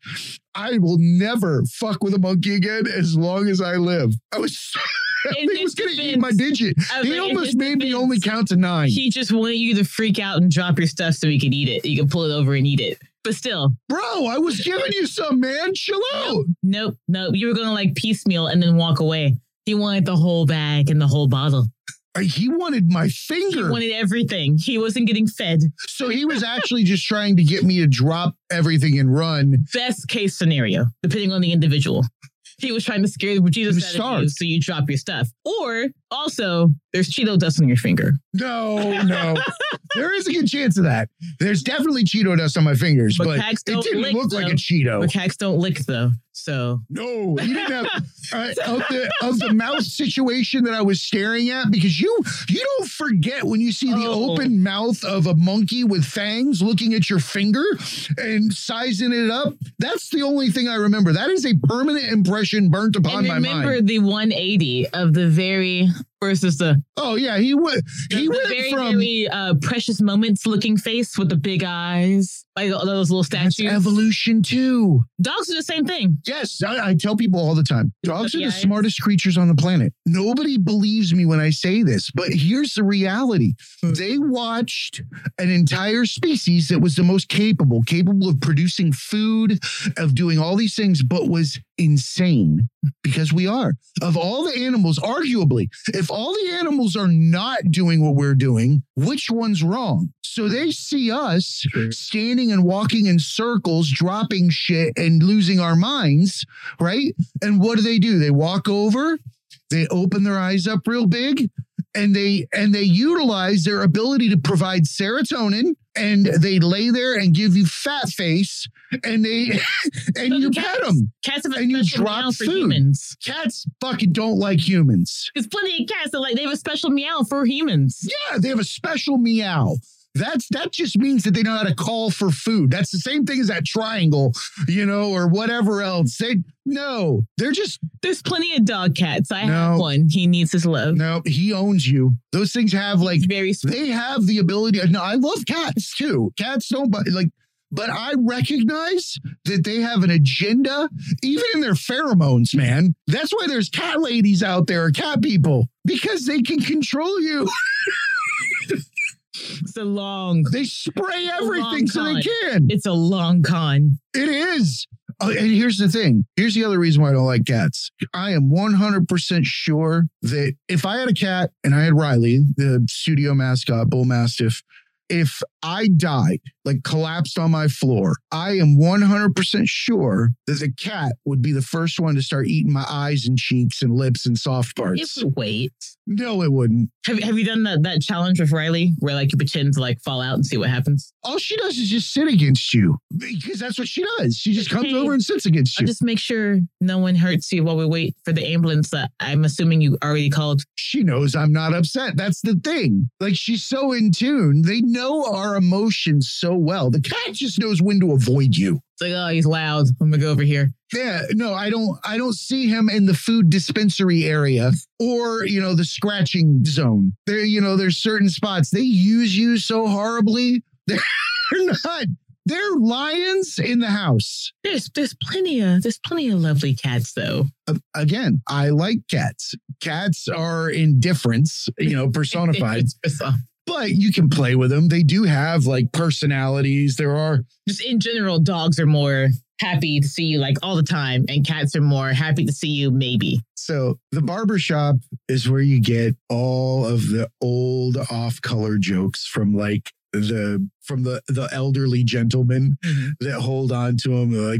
I will never fuck with a monkey again as long as I live. I was he was going to eat my digit. He almost made me only count to 9. He just wanted you to freak out and drop your stuff so he could eat it. You could pull it over and eat it. But still. Bro, I was giving you some, man. Chill out. Nope. You were going to like piecemeal and then walk away. He wanted the whole bag and the whole bottle. He wanted my finger. He wanted everything. He wasn't getting fed. So he was actually just trying to get me to drop everything and run. Best case scenario, depending on the individual. He was trying to scare Jesus out of you so you drop your stuff. Or also, there's Cheeto dust on your finger. No. There is a good chance of that. There's definitely Cheeto dust on my fingers, but it didn't look like a Cheeto. Macaques don't lick, though. So no, you didn't have of the mouth situation that I was staring at, because you don't forget when you see the open mouth of a monkey with fangs looking at your finger and sizing it up. That's the only thing I remember. That is a permanent impression burnt upon my mind. I remember the 180 of the very versus the. Oh yeah, he went. He went very, from very precious moments looking face with the big eyes. Like those little statues. That's evolution too. Dogs are the same thing. Yes. I tell people all the time, dogs are the smartest creatures on the planet. Nobody believes me when I say this, but here's the reality. They watched an entire species that was the most capable of producing food, of doing all these things, but was insane, because we are. Of all the animals, arguably, if all the animals are not doing what we're doing, which one's wrong? So they see us standing and walking in circles, dropping shit and losing our minds, right? And what do? They walk over, they open their eyes up real big, and they utilize their ability to provide serotonin, and they lay there and give you fat face, and you pet them. Cats have a special meow for humans. Cats fucking don't like humans. There's plenty of cats that they have a special meow for humans. Yeah, they have a special meow. That just means that they know how to call for food. That's the same thing as that triangle, or whatever else. There's plenty of dog cats. I have one. He needs his love. No, he owns you. Those things have they have the ability. No, I love cats too. Cats don't but I recognize that they have an agenda, even in their pheromones, man. That's why there's cat ladies out there, or cat people, because they can control you. It's a long... They spray everything so they can. It's a long con. It is. And here's the thing. Here's the other reason why I don't like cats. I am 100% sure that if I had a cat and I had Riley, the studio mascot, bull mastiff, if I died, collapsed on my floor, I am 100% sure that the cat would be the first one to start eating my eyes and cheeks and lips and soft parts. It would wait. No, it wouldn't. Have you done that challenge with Riley where you pretend to fall out and see what happens? All she does is just sit against you, because that's what she does. She just comes over and sits against you. I'll just make sure no one hurts you while we wait for the ambulance that I'm assuming you already called. She knows I'm not upset. That's the thing. She's so in tune. They know our emotions so well. The cat just knows when to avoid you. It's he's loud. I'm gonna go over here. Yeah, no, I don't see him in the food dispensary area or, the scratching zone. There, there's certain spots. They use you so horribly. They're lions in the house. There's plenty of lovely cats though. Again, I like cats. Cats are indifference, personified. But you can play with them. They do have personalities. There are... Just in general, dogs are more happy to see you all the time, and cats are more happy to see you maybe. So the barbershop is where you get all of the old off-color jokes from the elderly gentlemen that hold on to them. I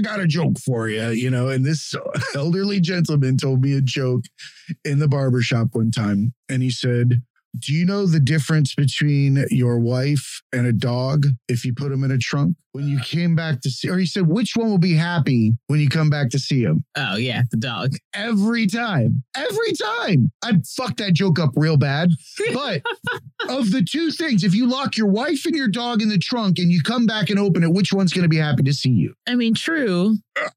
got a joke for you, and this elderly gentleman told me a joke in the barbershop one time, and he said... Do you know the difference between your wife and a dog if you put them in a trunk? When you came back to see, or he said, which one will be happy when you come back to see him? Oh, yeah, the dog. Every time. I fucked that joke up real bad. But of the two things, if you lock your wife and your dog in the trunk and you come back and open it, which one's going to be happy to see you? I mean, true.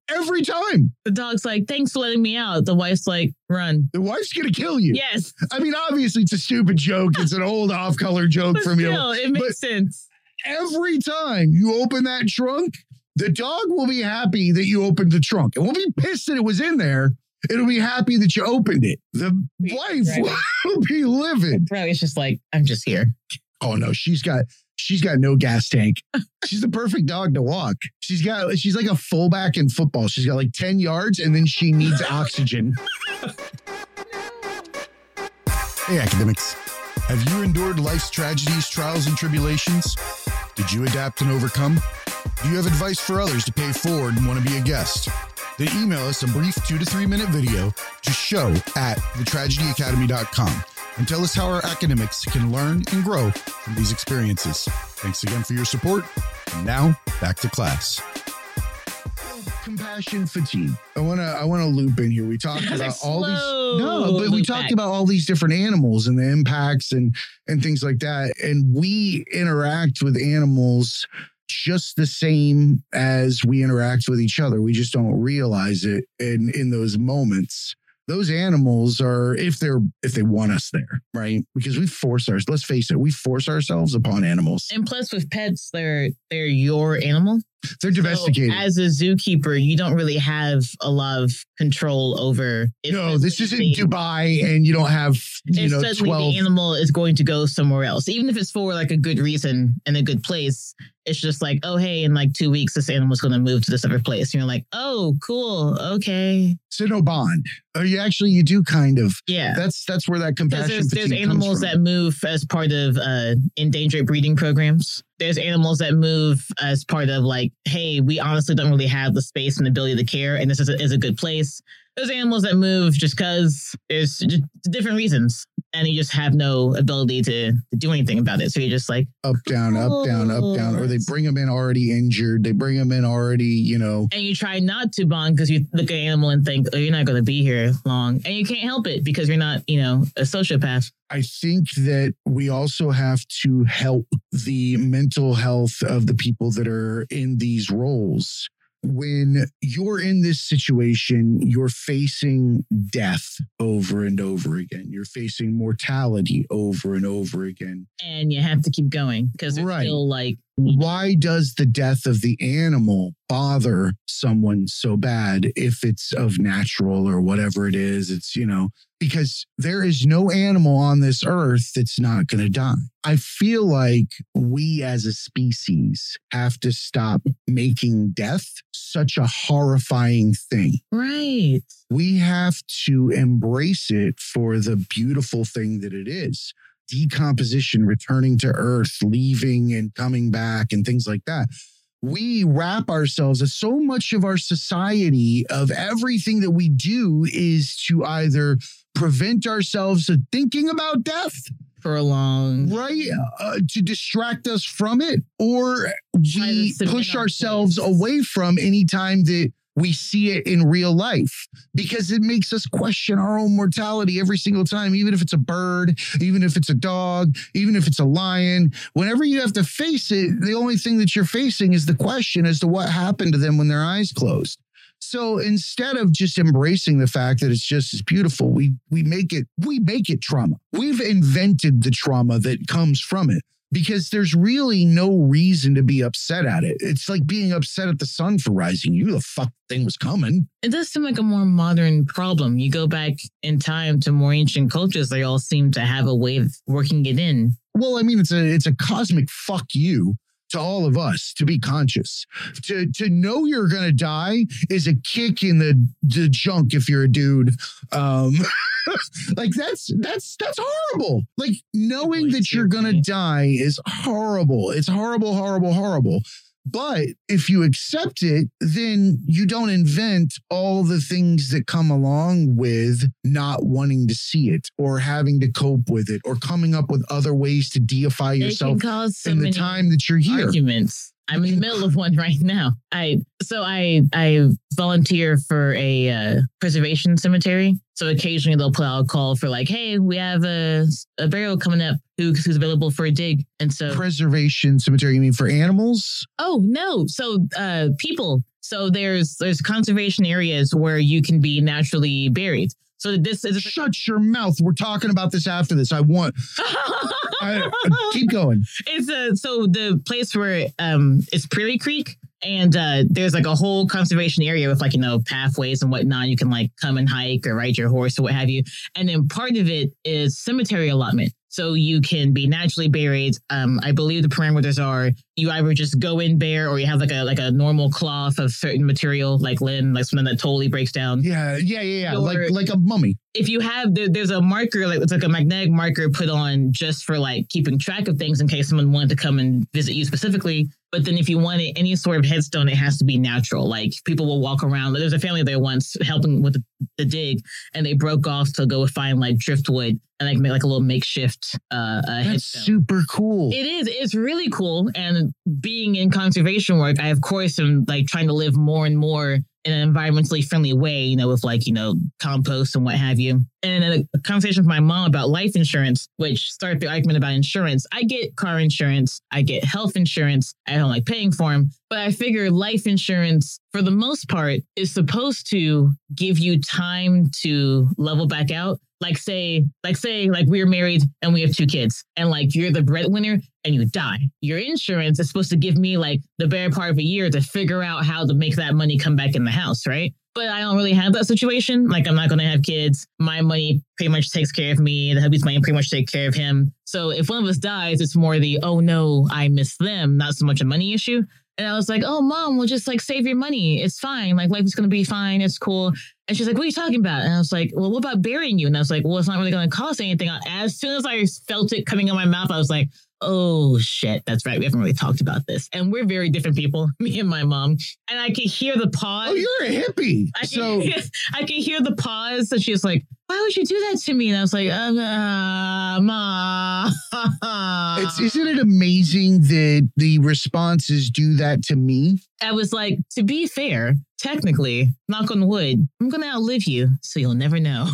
Every time. The dog's thanks for letting me out. The wife's run. The wife's going to kill you. Yes. I mean, obviously, it's a stupid joke. It's an old off-color joke from you. No, it makes sense. Every time you open that trunk, the dog will be happy that you opened the trunk. It won't be pissed that it was in there. It'll be happy that you opened it. The wife will be livid. Right. It's just I'm just here. Oh, no, she's got no gas tank. She's the perfect dog to walk. She's like a fullback in football. She's got 10 yards and then she needs oxygen. Hey, academics. Have you endured life's tragedies, trials, and tribulations? Did you adapt and overcome? Do you have advice for others to pay forward and want to be a guest? Then email us a brief 2 to 3 minute video to show@thetragedyacademy.com and tell us how our academics can learn and grow from these experiences. Thanks again for your support. And now, back to class. Compassion fatigue. I want to loop in here. We talked about all these. No, but we talked about all these different animals and the impacts and things like that. And we interact with animals just the same as we interact with each other. We just don't realize it in those moments. those animals are, if they want us there, right? Because we force ourselves, let's face it, we force ourselves upon animals. And plus with pets, they're your animal. They're domesticated. So as a zookeeper, you don't really have a lot of control over. No, this isn't Dubai and you don't have, the animal is going to go somewhere else. Even if it's for like a good reason and a good place, it's just like, oh, hey, in like 2 weeks, this animal's going to move to this other place. And you're like, oh, cool. Okay. So no bond. Oh, you do kind of. Yeah. That's where that compassion comes from. There's animals that move as part of endangered breeding programs. There's animals that move as part of like, hey, we honestly don't really have the space and ability to care. And this is a good place. There's animals that move just because there's just different reasons. And you just have no ability to do anything about it. So you're just like up, down, up, down, up, down. Or they bring them in already injured. They bring them in already, And you try not to bond because you look at an animal and think, oh, you're not going to be here long. And you can't help it because you're not, a sociopath. I think that we also have to help the mental health of the people that are in these roles. When you're in this situation, you're facing death over and over again. You're facing mortality over and over again. And you have to keep going because it's still like... Why does the death of the animal bother someone so bad if it's of natural or whatever it is? It's, because there is no animal on this earth that's not going to die. I feel like we as a species have to stop making death such a horrifying thing. Right. We have to embrace it for the beautiful thing that it is. Decomposition, returning to earth, leaving and coming back and things like that. We wrap ourselves as so much of our society of everything that we do is to either prevent ourselves from thinking about death for a long to distract us from it, or we push ourselves away from any time that we see it in real life, because it makes us question our own mortality every single time, even if it's a bird, even if it's a dog, even if it's a lion. Whenever you have to face it, the only thing that you're facing is the question as to what happened to them when their eyes closed. So instead of just embracing the fact that it's just as beautiful, we make it trauma. We've invented the trauma that comes from it, because there's really no reason to be upset at it. It's like being upset at the sun for rising. You knew the fuck thing was coming. It does seem like a more modern problem. You go back in time to more ancient cultures, they all seem to have a way of working it in. Well, I mean, it's a cosmic fuck you to all of us to be conscious. To know you're going to die is a kick in the junk if you're a dude. Like that's horrible. Like knowing that you're going to die is horrible. It's horrible, horrible, horrible. But if you accept it, then you don't invent all the things that come along with not wanting to see it or having to cope with it or coming up with other ways to deify yourself in the time that you're here. Arguments. I'm in the middle of one right now. I volunteer for a preservation cemetery. So occasionally they'll put out a call for like, hey, we have a burial coming up. Who's available for a dig? And so preservation cemetery, you mean for animals? Oh, no. So people. So there's conservation areas where you can be naturally buried. So this is shut your mouth. We're talking about this after this. Keep going. It's so the place where it's Prairie Creek, and there's like a whole conservation area with like pathways and whatnot. You can like come and hike or ride your horse or what have you. And then part of it is cemetery allotment, so you can be naturally buried. I believe the parameters are you either just go in bare, or you have like a normal cloth of certain material, like linen, like something that totally breaks down. Yeah. Or, like a mummy. If you have, there's a marker, like it's like a magnetic marker put on just for like keeping track of things in case someone wanted to come and visit you specifically. But then if you wanted any sort of headstone, it has to be natural. Like people will walk around. There's a family there once helping with the dig, and they broke off to go find like driftwood and like make like a little makeshift headstone. That's super cool. It is. It's really cool. And being in conservation work, I, of course, am like trying to live more and more in an environmentally friendly way, you know, with like, you know, compost and what have you. And in a conversation with my mom about life insurance, which started the argument about insurance, I get car insurance, I get health insurance, I don't like paying for them, but I figure life insurance, for the most part, is supposed to give you time to level back out. Like we're married and we have two kids and like you're the breadwinner and you die. Your insurance is supposed to give me like the better part of a year to figure out how to make that money come back in the house, right? But I don't really have that situation. Like I'm not going to have kids. My money pretty much takes care of me. The hubby's money pretty much takes care of him. So if one of us dies, it's more the, oh no, I miss them. Not so much a money issue. And I was like, oh, mom, we'll just like save your money. It's fine. Like life is going to be fine. It's cool. And she's like, what are you talking about? And I was like, well, what about burying you? And I was like, well, it's not really going to cost anything. As soon as I felt it coming in my mouth, I was like, oh, shit, that's right. We haven't really talked about this. And we're very different people, me and my mom. And I could hear the pause. Oh, you're a hippie. I could hear the pause. And she's like, why would you do that to me? And I was like, Mom. Isn't it amazing that the responses do that to me? I was like, to be fair, technically, knock on wood, I'm going to outlive you, so you'll never know.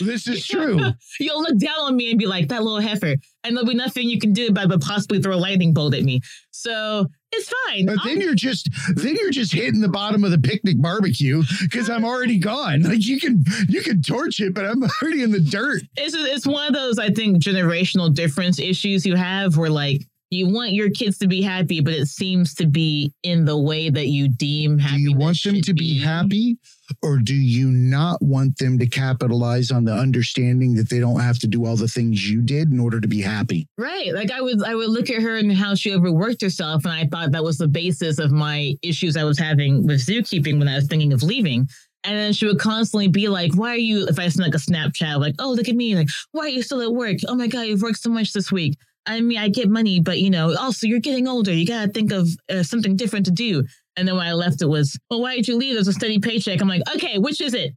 This is true. You'll look down on me and be like, that little heifer. And there'll be nothing you can do about it but possibly throw a lightning bolt at me. So it's fine. But then you're just hitting the bottom of the picnic barbecue because I'm already gone. Like you can torch it, but I'm already in the dirt. It's one of those, I think, generational difference issues you have where like you want your kids to be happy, but it seems to be in the way that you deem happy. Do you want them to be happy? Or do you not want them to capitalize on the understanding that they don't have to do all the things you did in order to be happy? Right. Like I would look at her and how she overworked herself. And I thought that was the basis of my issues I was having with zookeeping when I was thinking of leaving. And then she would constantly be like, why are you, if I sent like a Snapchat, like, oh, look at me. Like, why are you still at work? Oh, my God, you've worked so much this week. I mean, I get money, but, you know, also you're getting older. You got to think of something different to do. And then when I left, it was, well, why did you leave? There's a steady paycheck. I'm like, okay, which is it?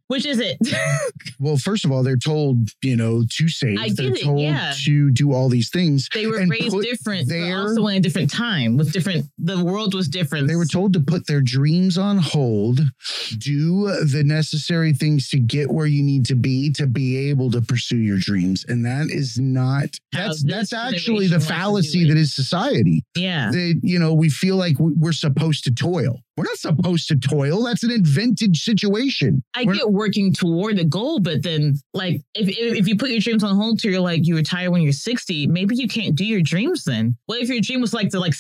Well, first of all, they're told, you know, to save. To do all these things. They were raised different, but also in a different time with different, the world was different. They were told to put their dreams on hold, do the necessary things to get where you need to be able to pursue your dreams. And that is not, that's actually the fallacy that is society. Yeah. That, you know, we feel like we're supposed to toil. We're not supposed to toil. That's an invented situation. I get working toward a goal, but then like if you put your dreams on hold till you're like you retire when you're 60, maybe you can't do your dreams then. What if your dream was like to like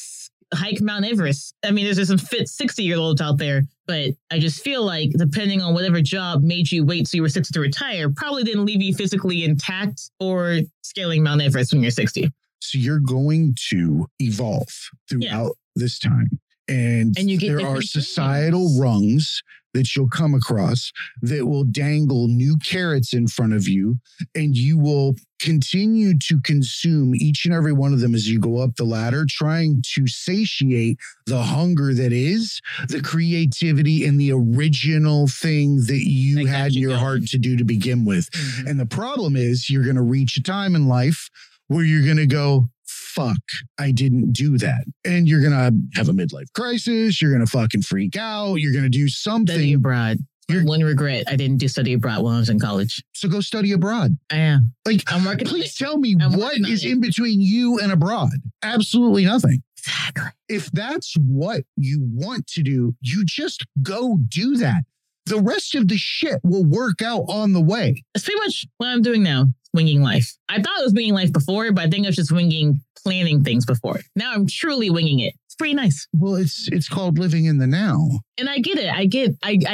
hike Mount Everest? I mean, there's some fit 60-year-olds out there, but I just feel like depending on whatever job made you wait till you were 60 to retire probably didn't leave you physically intact or scaling Mount Everest when you're 60. So you're going to evolve throughout this time. And there are societal rungs that you'll come across that will dangle new carrots in front of you, and you will continue to consume each and every one of them as you go up the ladder, trying to satiate the hunger that is the creativity and the original thing that you had in your heart to do to begin with. Mm-hmm. And the problem is you're going to reach a time in life where you're going to go, fuck, I didn't do that. And you're going to have a midlife crisis. You're going to fucking freak out. You're going to do something. Study abroad. One regret, I didn't do study abroad when I was in college. So go study abroad. I am. Like, please tell me what is in between you and abroad. Absolutely nothing. Exactly. If that's what you want to do, you just go do that. The rest of the shit will work out on the way. That's pretty much what I'm doing now. Winging life. I thought it was winging life before, but I think I was just winging planning things before. Now I'm truly winging it. It's pretty nice. Well, it's called living in the now. And I get it. I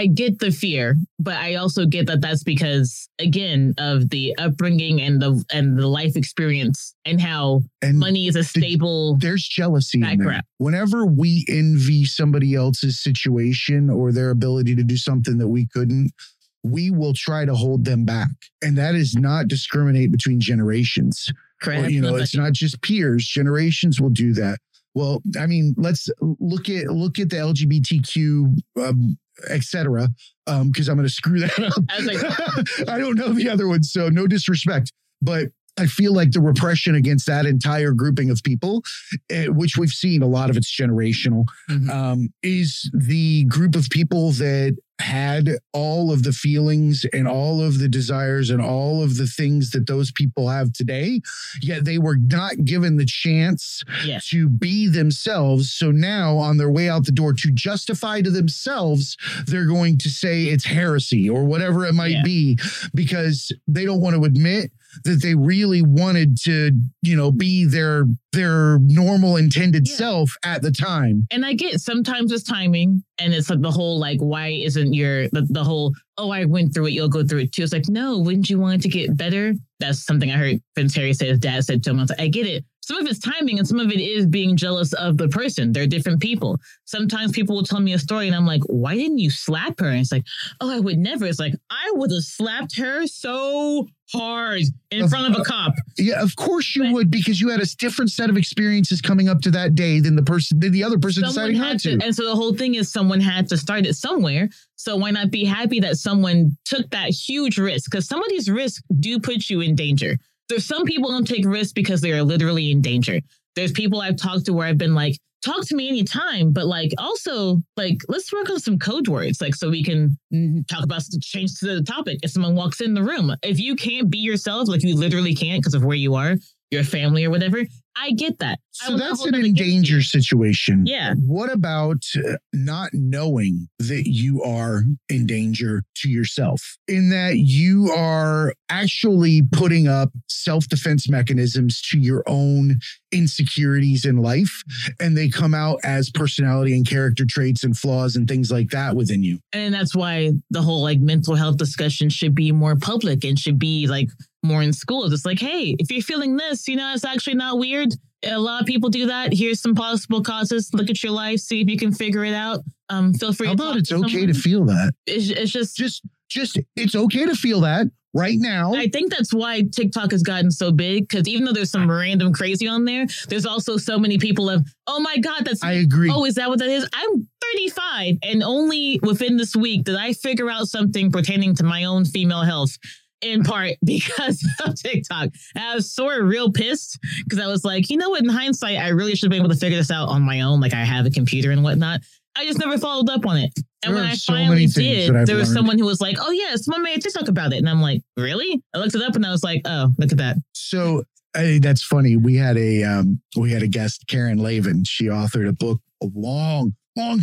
get the fear, but I also get that that's because again of the upbringing and the life experience and how money is a stable. There's jealousy in there. Whenever we envy somebody else's situation or their ability to do something that we couldn't, we will try to hold them back. And that is not discriminate between generations. Correct. Or, you know, it's not just peers. Generations will do that. Well, I mean, let's look at the LGBTQ, etc. Because I'm going to screw that up. I don't know the other one, so no disrespect. But I feel like the repression against that entire grouping of people, which we've seen a lot of, it's generational, is the group of people that had all of the feelings and all of the desires and all of the things that those people have today, yet they were not given the chance to be themselves. So now on their way out the door, to justify to themselves, they're going to say it's heresy or whatever it might be, because they don't want to admit that they really wanted to, you know, be their normal intended self at the time. And I get sometimes it's timing, and it's like the whole like, why isn't your the whole, oh, I went through it, you'll go through it too. It's like, no, wouldn't you want it to get better? That's something I heard Prince Harry say, his dad said to him. I was like, I get it. Some of it's timing and some of it is being jealous of the person. They're different people. Sometimes people will tell me a story and I'm like, why didn't you slap her? And it's like, oh, I would never. It's like, I would have slapped her so hard in front of a cop. Yeah, of course you would, because you had a different set of experiences coming up to that day than the other person deciding not to. And so the whole thing is someone had to start it somewhere. So why not be happy that someone took that huge risk? Because some of these risks do put you in danger. There's some people don't take risks because they are literally in danger. There's people I've talked to where I've been like, talk to me anytime, but like also like, let's work on some code words, like so we can talk about change to the topic. If someone walks in the room, if you can't be yourself, like you literally can't because of where you are, your family or whatever, I get that. So that's an endangered situation. Yeah. What about not knowing that you are in danger to yourself, in that you are actually putting up self-defense mechanisms to your own insecurities in life, and they come out as personality and character traits and flaws and things like that within you? And that's why the whole like mental health discussion should be more public and should be like more in schools. It's like, hey, if you're feeling this, you know, it's actually not weird. A lot of people do that. Here's some possible causes. Look at your life. See if you can figure it out. Feel free. How about it's okay to feel that? It's just it's okay to feel that right now. I think that's why TikTok has gotten so big, because even though there's some random crazy on there, there's also so many people of, oh my God, that's me. I agree. Oh, is that what that is? I'm 35, and only within this week did I figure out something pertaining to my own female health, in part because of TikTok. And I was sort of real pissed because I was like, you know what? In hindsight, I really should have been able to figure this out on my own. Like I have a computer and whatnot. I just never followed up on it. And there when I finally did, there was someone who was like, oh yeah, someone made a TikTok about it. And I'm like, really? I looked it up and I was like, oh, look at that. So that's funny. We had a guest, Karen Lavin. She authored a book a long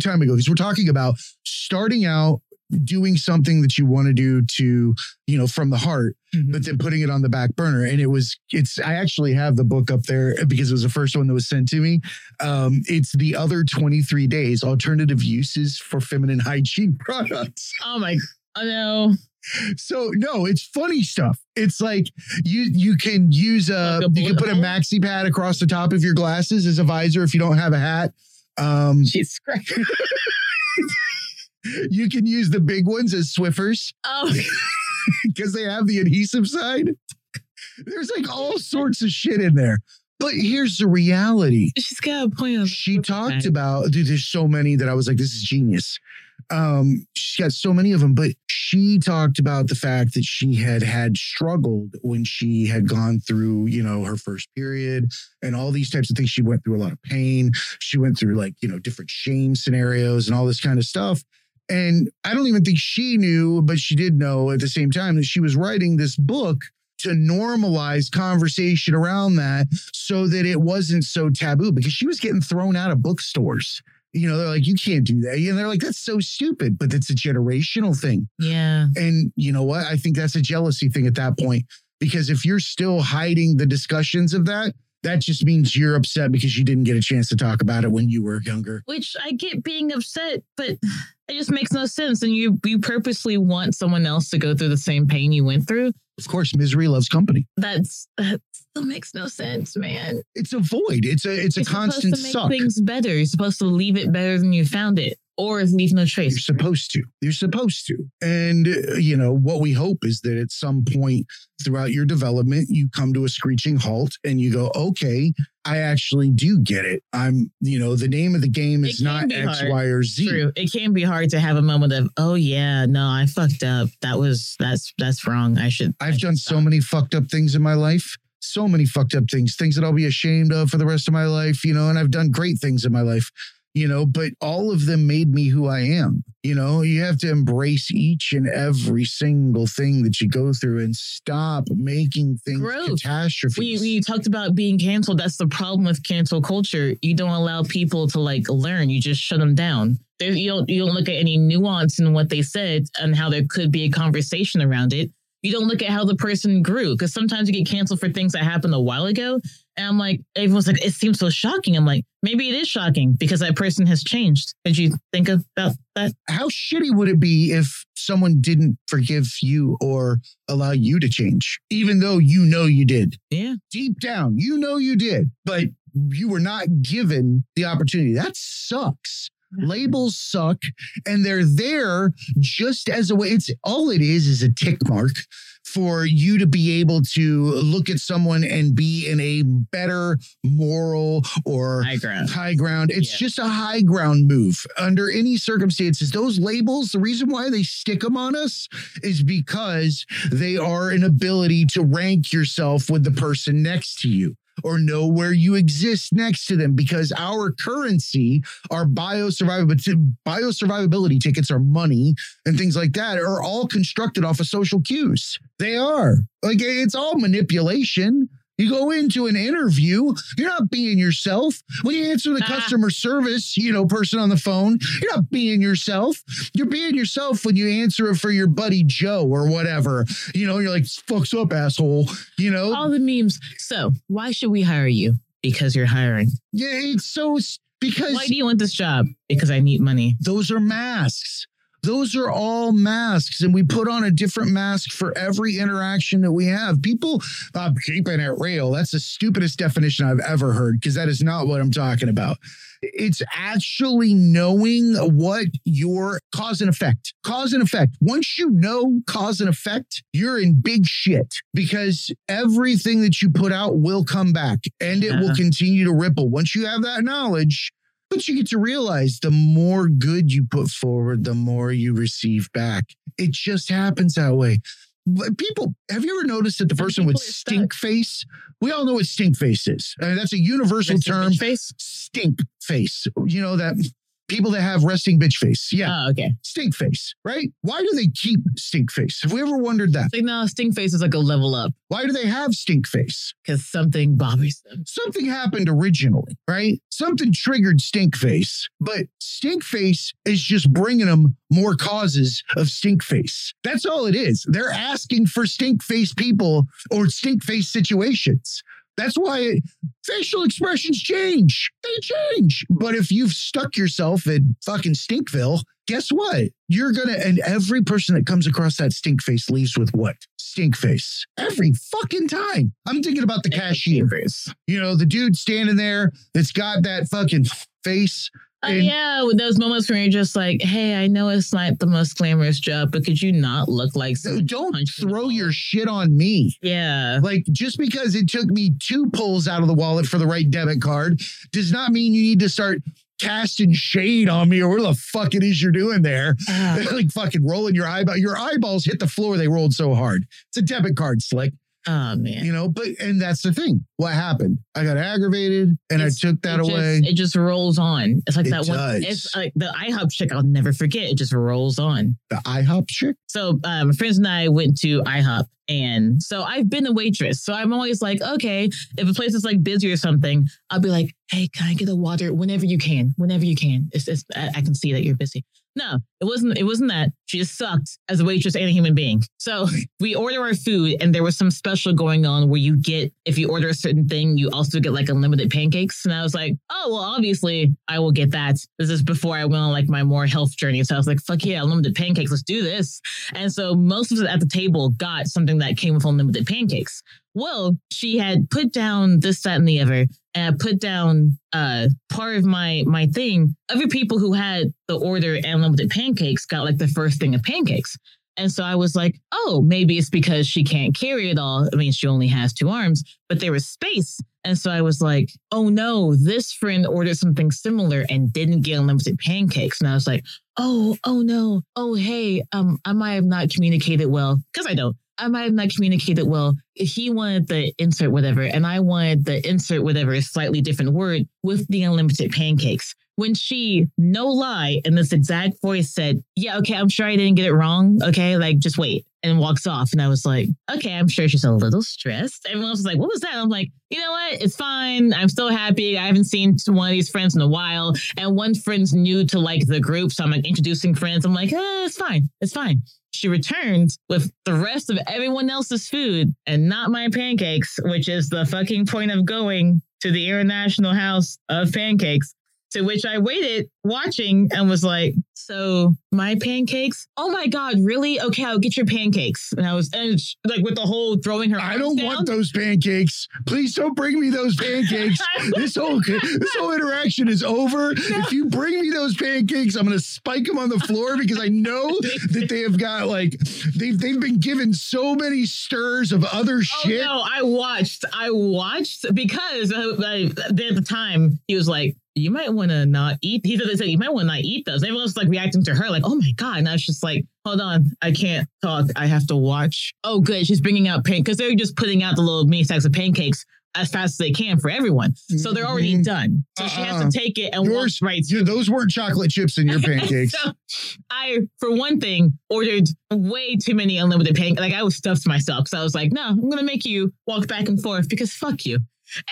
time ago, because we're talking about starting out doing something that you want to do to, you know, from the heart, but then putting it on the back burner. And I actually have the book up there because it was the first one that was sent to me. It's The Other 23 Days, Alternative Uses for Feminine Hygiene Products. Oh my, I know. So no, it's funny stuff. It's like you can use you can put a maxi pad across the top of your glasses as a visor if you don't have a hat. Jesus Christ. You can use the big ones as Swiffers. Oh, because they have the adhesive side. There's like all sorts of shit in there. But here's the reality. She's got a point. She talked about, dude, there's so many that I was like, this is genius. She's got so many of them, but she talked about the fact that she had struggled when she had gone through, you know, her first period and all these types of things. She went through a lot of pain. She went through like, you know, different shame scenarios and all this kind of stuff. And I don't even think she knew, but she did know at the same time that she was writing this book to normalize conversation around that so that it wasn't so taboo, because she was getting thrown out of bookstores. You know, they're like, you can't do that. And they're like, that's so stupid, but it's a generational thing. Yeah. And you know what? I think that's a jealousy thing at that point, because if you're still hiding the discussions of that, that just means you're upset because you didn't get a chance to talk about it when you were younger. Which I get being upset, but it just makes no sense. And you purposely want someone else to go through the same pain you went through. Of course, misery loves company. That still makes no sense, man. It's a void. It's a constant suck. You're supposed to make things better. You're supposed to leave it better than you found it, or leave no trace. You're supposed to. You're supposed to. And, you know, what we hope is that at some point throughout your development, you come to a screeching halt and you go, okay, I actually do get it. I'm, you know, the name of the game is not X, hard. Y, or Z. True. It can be hard to have a moment of, oh yeah, no, I fucked up. That's wrong. I've done so many fucked up things in my life. so many fucked up things, things that I'll be ashamed of for the rest of my life, you know, and I've done great things in my life, you know, but all of them made me who I am. You know, you have to embrace each and every single thing that you go through and stop making things catastrophes. We talked about being canceled. That's the problem with cancel culture. You don't allow people to like learn. You just shut them down. You don't look at any nuance in what they said and how there could be a conversation around it. You don't look at how the person grew, because sometimes you get canceled for things that happened a while ago. And I'm like, everyone's like, it seems so shocking. I'm like, maybe it is shocking because that person has changed. Did you think about that? How shitty would it be if someone didn't forgive you or allow you to change, even though you know you did? Yeah. Deep down, you know you did, but you were not given the opportunity. That sucks. Labels suck, and they're there just as a way. It's all it is a tick mark for you to be able to look at someone and be in a better moral or high ground. It's just a high ground move under any circumstances. Those labels, the reason why they stick them on us is because they are an ability to rank yourself with the person next to you, or know where you exist next to them, because our currency, our biosurvivability tickets, our money and things like that are all constructed off of social cues. They are. Like, it's all manipulation. You go into an interview, you're not being yourself. When you answer the customer service, you know, person on the phone, you're not being yourself. You're being yourself when you answer it for your buddy Joe or whatever. You know, you're like, fuck's up, asshole. You know, all the memes. So why should we hire you? Because you're hiring. Yeah, it's so because. Why do you want this job? Because I need money. Those are masks. Those are all masks, and we put on a different mask for every interaction that we have. People, I'm keeping it real. That's the stupidest definition I've ever heard, because that is not what I'm talking about. It's actually knowing what your cause and effect. Cause and effect. Once you know cause and effect, you're in big shit, because everything that you put out will come back, and it will continue to ripple. Once you have that knowledge, but you get to realize the more good you put forward, the more you receive back. It just happens that way. People, have you ever noticed that the person with stink face? We all know what stink face is. I mean, that's a universal term. Stink face. You know, that people that have resting bitch face. Yeah. Oh, okay. Stink face, right? Why do they keep stink face? Have we ever wondered that? It's like, no, stink face is like a level up. Why do they have stink face? Because something bothers them. Something happened originally, right? Something triggered stink face, but stink face is just bringing them more causes of stink face. That's all it is. They're asking for stink face people or stink face situations. That's why facial expressions change. They change. But if you've stuck yourself in fucking Stinkville, guess what? You're going to, and every person that comes across that stink face leaves with what? Stink face. Every fucking time. I'm thinking about the cashier. You know, the dude standing there that's got that fucking face. Yeah, with those moments where you're just like, hey, I know it's not the most glamorous job, but could you not look like someone? Don't throw your shit on me. Yeah. Like, just because it took me 2 pulls out of the wallet for the right debit card does not mean you need to start casting shade on me or where the fuck it is you're doing there. Like fucking rolling your eyeball. Your eyeballs hit the floor. They rolled so hard. It's a debit card, slick. Oh, man. You know, but, and that's the thing. What happened? I got aggravated and I took that away. It just rolls on. It's like that one. It's like the IHOP chick. I'll never forget. It just rolls on. The IHOP chick? So my friends and I went to IHOP. And so I've been a waitress. So I'm always like, okay, if a place is like busy or something, I'll be like, hey, can I get a water whenever you can? Whenever you can. It's I can see that you're busy. No, it wasn't that. She just sucked as a waitress and a human being. So we order our food, and there was some special going on where you get, if you order a certain thing, you also get like unlimited pancakes. And I was like, oh, well, obviously I will get that. This is before I went on like my more health journey. So I was like, fuck yeah, unlimited pancakes. Let's do this. And so most of us at the table got something that came with unlimited pancakes. Well, she had put down this, that, and the other, and I put down part of my thing. Other people who had the order and unlimited pancakes got like the first thing of pancakes. And so I was like, oh, maybe it's because she can't carry it all. I mean, she only has 2 arms, but there was space. And so I was like, oh no, this friend ordered something similar and didn't get unlimited pancakes. And I was like, oh no. Oh, hey, I might have not communicated well, because I don't. I might have not communicated well. He wanted the insert whatever, and I wanted the insert whatever, a slightly different word, with the unlimited pancakes. When she, no lie, in this exact voice said, yeah, okay, I'm sure I didn't get it wrong. Okay, like, just wait, and walks off. And I was like, okay, I'm sure she's a little stressed. Everyone else was like, what was that? I'm like, you know what? It's fine. I'm so happy. I haven't seen one of these friends in a while. And one friend's new to like the group. So I'm like introducing friends. I'm like, it's fine. It's fine. She returned with the rest of everyone else's food and not my pancakes, which is the fucking point of going to the International House of Pancakes. To which I waited watching and was like, so my pancakes? Oh my God, really? Okay, I'll get your pancakes. And I was like with the whole throwing her arms I don't down. Want those pancakes. Please don't bring me those pancakes. This whole interaction is over. No. If you bring me those pancakes, I'm going to spike them on the floor because I know that they have got like, they've been given so many stirs of other shit. Oh no, I watched because at the time he was like, you might want to not eat. He said, you might want to not eat those. Everyone was like reacting to her like, oh my God. And I was just like, hold on. I can't talk. I have to watch. Oh, good. She's bringing out because they're just putting out the little mini sacks of pancakes as fast as they can for everyone. So they're already done. So she has to take it and walk right through. Those weren't chocolate chips in your pancakes. So I, for one thing, ordered way too many unlimited pancakes. Like I was stuffed myself. So I was like, no, I'm going to make you walk back and forth because fuck you.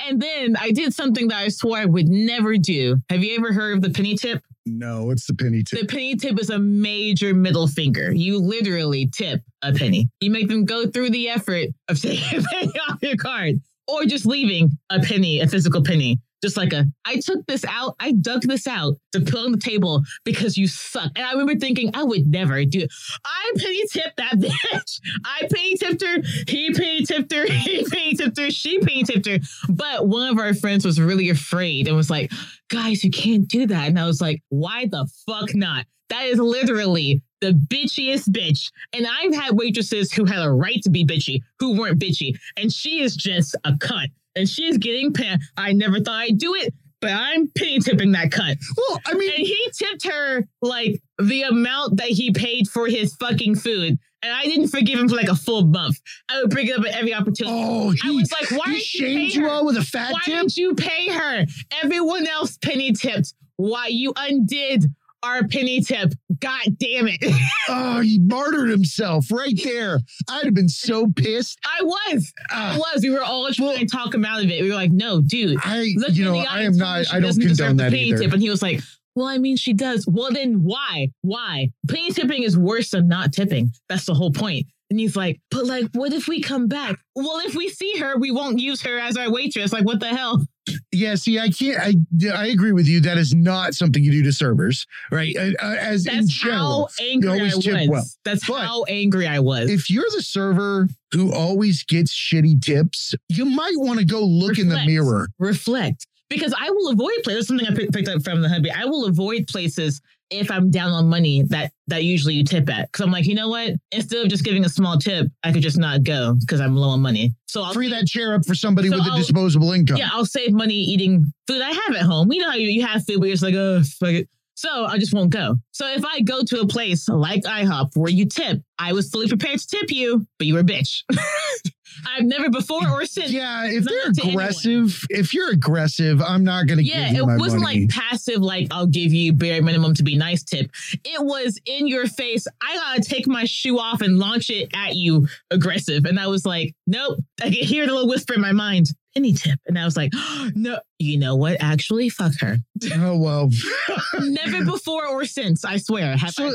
And then I did something that I swore I would never do. Have you ever heard of the penny tip? No, what's the penny tip? The penny tip is a major middle finger. You literally tip a penny. You make them go through the effort of taking a penny off your card or just leaving a penny, a physical penny. Just like I took this out, I dug this out to put on the table because you suck. And I remember thinking, I would never do it. I penny tipped that bitch. I penny tipped her. He penny tipped her. He penny tipped her. She penny tipped her. But one of our friends was really afraid and was like, guys, you can't do that. And I was like, why the fuck not? That is literally the bitchiest bitch. And I've had waitresses who had a right to be bitchy, who weren't bitchy. And she is just a cunt. And she's getting pissed. I never thought I'd do it, but I'm penny tipping that cunt. Well, I mean, and he tipped her like the amount that he paid for his fucking food. And I didn't forgive him for like a full month. I would bring it up at every opportunity. Oh, I was like, why didn't you pay her? You all with a fat tip? Why didn't you pay her? Everyone else penny tipped. Why you undid our penny tip. God damn it. Oh, he martyred himself right there. I'd have been so pissed. I was. We were all trying to talk him out of it. We were like, no, dude. I don't condone that penny either. Tip. And he was like, well, I mean, she does. Well, then why? Why? Penny tipping is worse than not tipping. That's the whole point. And he's like, but like, what if we come back? Well, if we see her, we won't use her as our waitress. Like, what the hell? Yeah, see, I can't. I agree with you. That is not something you do to servers, right? As that's in general, how angry you always tip well. That's but how angry I was. If you're the server who always gets shitty tips, you might want to go look in the mirror. Reflect, because I will avoid places. That's something I picked up from the hubby. I will avoid places if I'm down on money that usually you tip at. Because I'm like, you know what? Instead of just giving a small tip, I could just not go because I'm low on money. So I'll free that chair up for somebody with a disposable income. Yeah, I'll save money eating food I have at home. You know how you have food, but you're just like, oh, fuck it. So I just won't go. So if I go to a place like IHOP where you tip, I was fully prepared to tip you, but you were a bitch. I've never before or since. Yeah, if they're aggressive, if you're aggressive, I'm not going to give you my money. Yeah, it wasn't like passive, like I'll give you bare minimum to be nice tip. It was in your face. I got to take my shoe off and launch it at you aggressive. And I was like, nope. I could hear the little whisper in my mind. Any tip. And I was like, oh, no, you know what? Actually, fuck her. Oh, well. Never before or since, I swear. So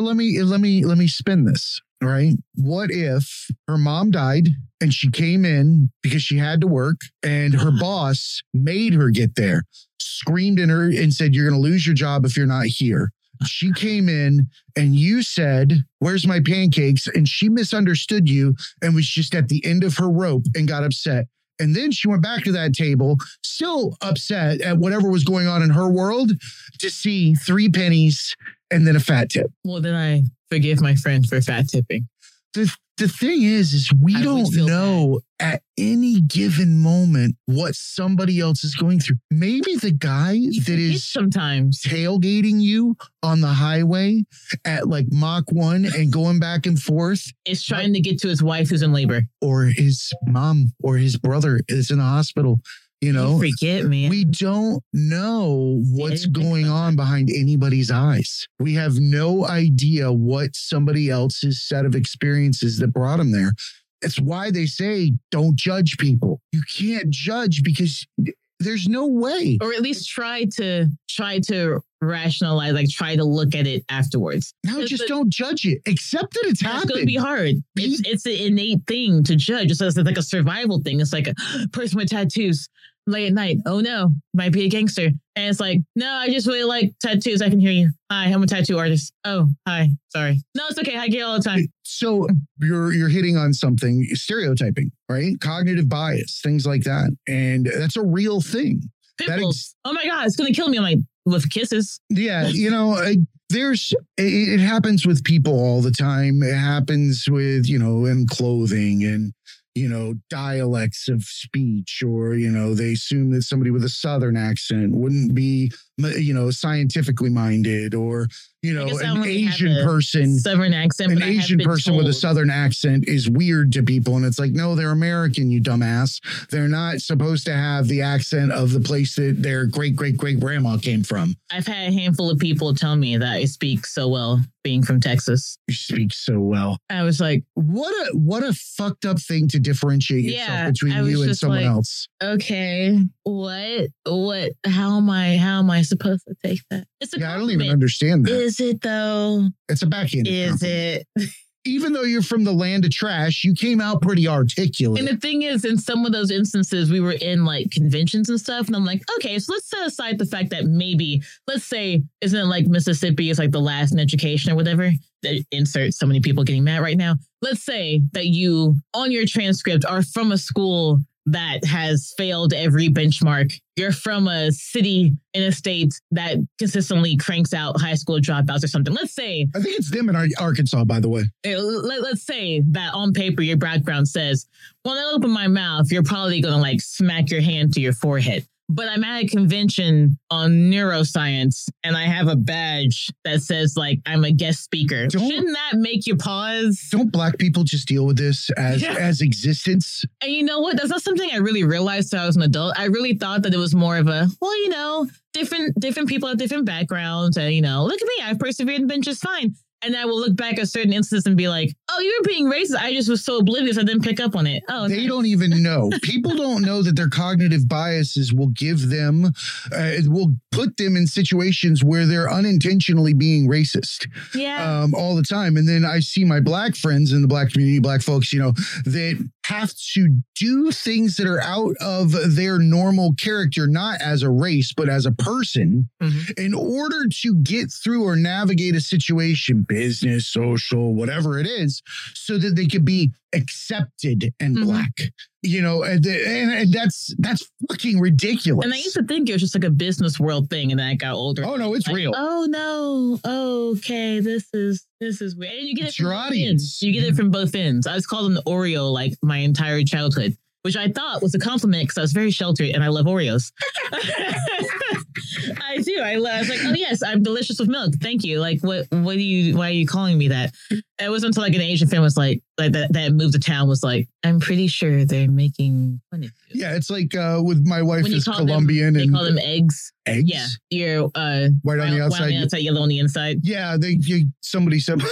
let me spin this. Right. What if her mom died and she came in because she had to work and her boss made her get there, screamed at her and said, you're going to lose your job if you're not here. She came in and you said, where's my pancakes? And she misunderstood you and was just at the end of her rope and got upset. And then she went back to that table, still upset at whatever was going on in her world, to see 3 pennies and then a fat tip. Well, then I forgive my friend for fat tipping. The The thing is we don't know at any given moment what somebody else is going through. Maybe the guy that is sometimes tailgating you on the highway at like Mach 1 and going back and forth is trying to get to his wife who's in labor. Or his mom or his brother is in the hospital. You know, you forget, man. We don't know what's going on behind anybody's eyes. We have no idea what somebody else's set of experiences that brought them there. It's why they say don't judge people. You can't judge because there's no way. Or at least try to rationalize, like try to look at it afterwards. No, just don't judge it. Accept that it's happened. It's going to be hard. It's an innate thing to judge. It's like a survival thing. It's like a person with tattoos. Late at night, oh no, might be a gangster. And it's like, no, I just really like tattoos. I can hear you. Hi, I'm a tattoo artist. Oh, hi. Sorry. No, it's okay. I get it all the time. So you're hitting on something, stereotyping, right? Cognitive bias, things like that. And that's a real thing. Pitbulls. Oh my God, it's going to kill me. I'm like, with kisses. Yeah, you know, it happens with people all the time. It happens with, you know, in clothing and, you know, dialects of speech, or, you know, they assume that somebody with a Southern accent wouldn't be, you know, scientifically minded, or, you know, an Asian person, Southern accent, an Asian person with a Southern accent is weird to people. And it's like, no, they're American, you dumbass. They're not supposed to have the accent of the place that their great, great, great grandma came from. I've had a handful of people tell me that I speak so well being from Texas. You speak so well. I was like, what a fucked up thing to differentiate yourself between you and someone else. Okay. What, how am I supposed to take that? It's a compliment. I don't even understand that. Is it though? It's a backhand. Is it? Even though you're from the land of trash, you came out pretty articulate. And the thing is, in some of those instances, we were in like conventions and stuff. And I'm like, okay, so let's set aside the fact that maybe, let's say, isn't it like Mississippi is like the last in education or whatever? They insert so many people getting mad right now. Let's say that you, on your transcript, are from a school that has failed every benchmark. You're from a city in a state that consistently cranks out high school dropouts or something. Let's say... I think it's them in Arkansas, by the way. Let's say that on paper, your background says, when I open my mouth, you're probably going to like smack your hand to your forehead. But I'm at a convention on neuroscience and I have a badge that says like I'm a guest speaker. Shouldn't that make you pause? Don't black people just deal with this as existence? And you know what? That's not something I really realized till I was an adult. I really thought that it was more of a, well, you know, different people have different backgrounds. And, you know, look at me. I've persevered and been just fine. And I will look back at certain instances and be like, oh, you were being racist. I just was so oblivious. I didn't pick up on it. Oh, okay. They don't even know. People don't know that their cognitive biases will give them, will put them in situations where they're unintentionally being racist all the time. And then I see my black friends in the black community, black folks, you know, that have to do things that are out of their normal character, not as a race, but as a person, in order to get through or navigate a situation, business, social, whatever it is, so that they could be accepted and black. You know, and that's fucking ridiculous. And I used to think it was just like a business world thing, and then I got older. Oh no, it's like, real. Oh no, okay, this is weird. And you get it's it from your audience. You get it from both ends. I was called an Oreo like my entire childhood, which I thought was a compliment because I was very sheltered and I love Oreos. I do. I was like, oh yes, I'm delicious with milk. Thank you. Like, why are you calling me that? It wasn't until like an Asian fan was like that moved to town was like, I'm pretty sure they're making fun of you. Yeah, it's like with my wife is Colombian and they call them eggs. Eggs? Yeah. You're white on the outside. White on the outside, yellow on the inside. Yeah, somebody said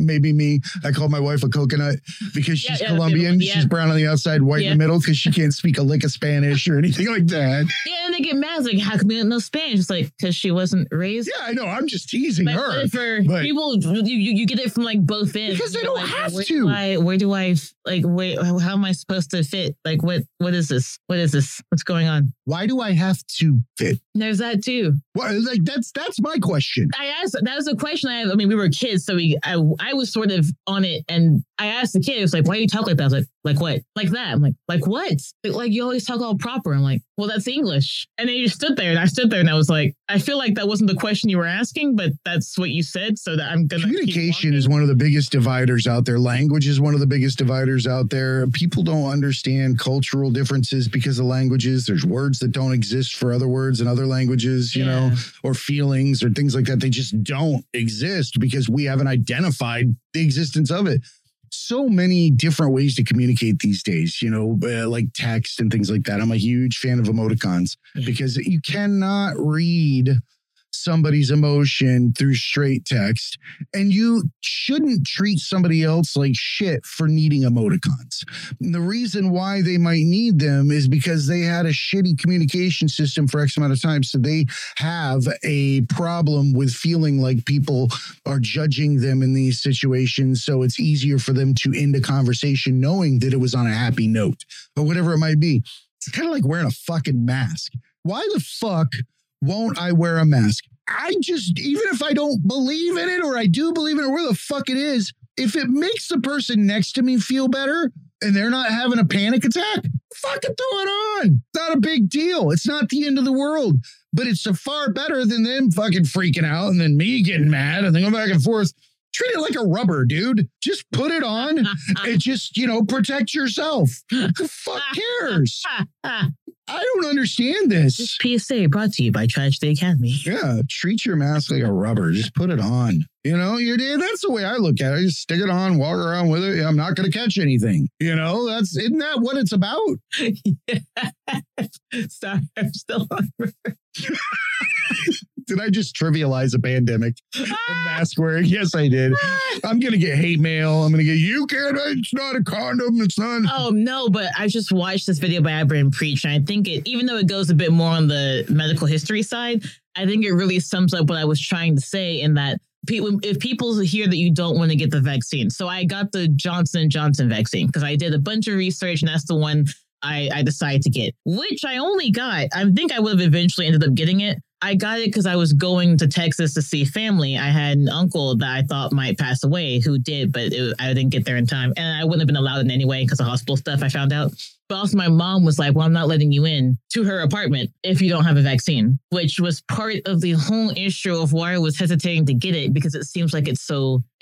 maybe me. I called my wife a coconut because she's Colombian. She's brown on the outside, white in the middle because she can't speak a lick of Spanish or anything like that. Yeah, and they get mad. It's like, how come you don't know Spanish? It's like, because she wasn't raised. Yeah, I know. I'm just teasing her. But people, you get it from like both ends. Because they don't like, have to. Where do I like? Wait, how am I supposed to fit? Like, what is this? What is this? What's going on? Why do I have to fit? There's that too. Well, like that's my question. That was a question I had. I mean, we were kids, so I was sort of on it, and I asked the kids, like, why do you talk like that? I was like what? Like that. I'm like what? Like you always talk all proper. I'm like, well, that's English. And then you stood there, and I stood there, and I was like, I feel like that wasn't the question you were asking, but that's what you said. So that I'm gonna. Communication is one of the biggest dividers out there. Language is one of the biggest dividers out there. People don't understand cultural differences because of languages. There's words that don't exist for other words in other languages, you know, or feelings or things like that. They just don't exist because we haven't identified the existence of it. So many different ways to communicate these days, you know, like text and things like that. I'm a huge fan of emoticons because you cannot read somebody's emotion through straight text, and you shouldn't treat somebody else like shit for needing emoticons. And the reason why they might need them is because they had a shitty communication system for X amount of time. So they have a problem with feeling like people are judging them in these situations. So it's easier for them to end a conversation knowing that it was on a happy note or whatever it might be. It's kind of like wearing a fucking mask. Why the fuck won't I wear a mask? I just, even if I don't believe in it, or I do believe in it, or where the fuck it is, if it makes the person next to me feel better and they're not having a panic attack, fucking throw it on. It's not a big deal. It's not the end of the world, but it's so far better than them fucking freaking out and then me getting mad and then going back and forth. Treat it like a rubber, dude. Just put it on and just, you know, protect yourself. Who the fuck cares? I don't understand this. This PSA brought to you by Tragedy Academy. Yeah, treat your mask like a rubber. Just put it on. You know, that's the way I look at it. I just stick it on, walk around with it. I'm not going to catch anything. You know, isn't that what it's about? Yeah. Sorry, I'm still on. Did I just trivialize a pandemic and mask wearing? Yes, I did. I'm going to get hate mail. I'm going to get, you can't, it's not a condom. It's not. Oh, no, but I just watched this video by Abram Preach, and I think it, even though it goes a bit more on the medical history side, I think it really sums up what I was trying to say in that if people hear that you don't want to get the vaccine. So I got the Johnson & Johnson vaccine because I did a bunch of research, and that's the one I decided to get, which I only got. I think I would have eventually ended up getting it. I got it because I was going to Texas to see family. I had an uncle that I thought might pass away who did, but I didn't get there in time. And I wouldn't have been allowed in anyway because of hospital stuff I found out. But also my mom was like, well, I'm not letting you in to her apartment if you don't have a vaccine, which was part of the whole issue of why I was hesitating to get it, because it seems like it's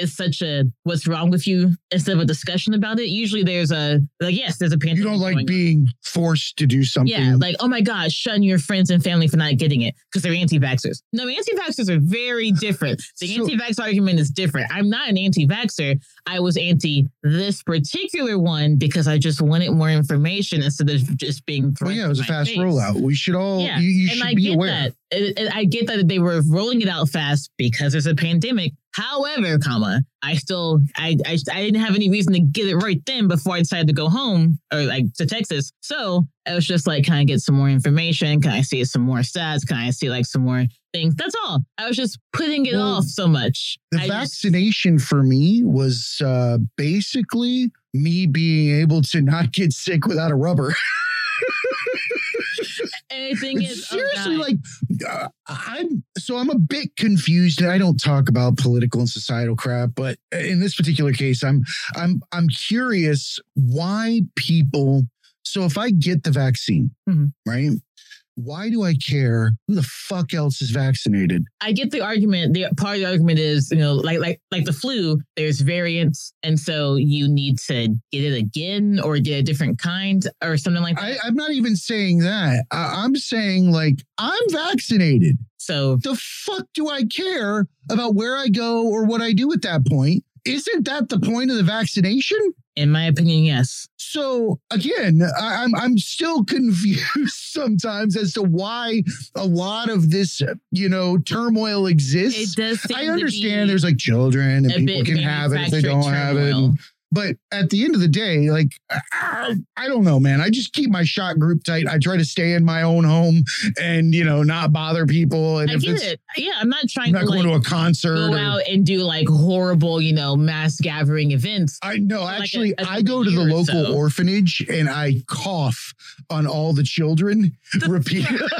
such a what's wrong with you instead of a discussion about it. Usually there's there's a pandemic. You don't like being forced to do something. Yeah, like, oh my gosh, shun your friends and family for not getting it because they're anti-vaxxers. No, anti-vaxxers are very different. The anti-vax argument is different. I'm not an anti-vaxxer. I was anti this particular one because I just wanted more information instead of just being thrown. Well, yeah, it was a fast rollout. We should all, you should be aware. I get that they were rolling it out fast because there's a pandemic. However, I didn't have any reason to get it right then before I decided to go home or like to Texas. So I was just like, can I get some more information? Can I see some more stats? Can I see like some more things? That's all. I was just putting it off so much. The vaccination for me was basically me being able to not get sick without a rubber. Anything is seriously I'm a bit confused, and I don't talk about political and societal crap, but in this particular case, I'm curious why people. So if I get the vaccine, right? Why do I care who the fuck else is vaccinated? I get the argument. The part of the argument is, you know, like the flu, there's variants. And so you need to get it again or get a different kind or something like that. I'm not even saying that. I'm saying like I'm vaccinated. So the fuck do I care about where I go or what I do at that point? Isn't that the point of the vaccination? In my opinion, yes. So again, I'm still confused sometimes as to why a lot of this, you know, turmoil exists. It does seem I understand there's like children and people can have it if they don't have it. But at the end of the day, like, I don't know, man. I just keep my shot group tight. I try to stay in my own home and, you know, not bother people. And I get it. Yeah, I'm not going to a concert. Go out and do like horrible, you know, mass gathering events. I know. Actually, I go to the local orphanage and I cough on all the children. Repeat. What?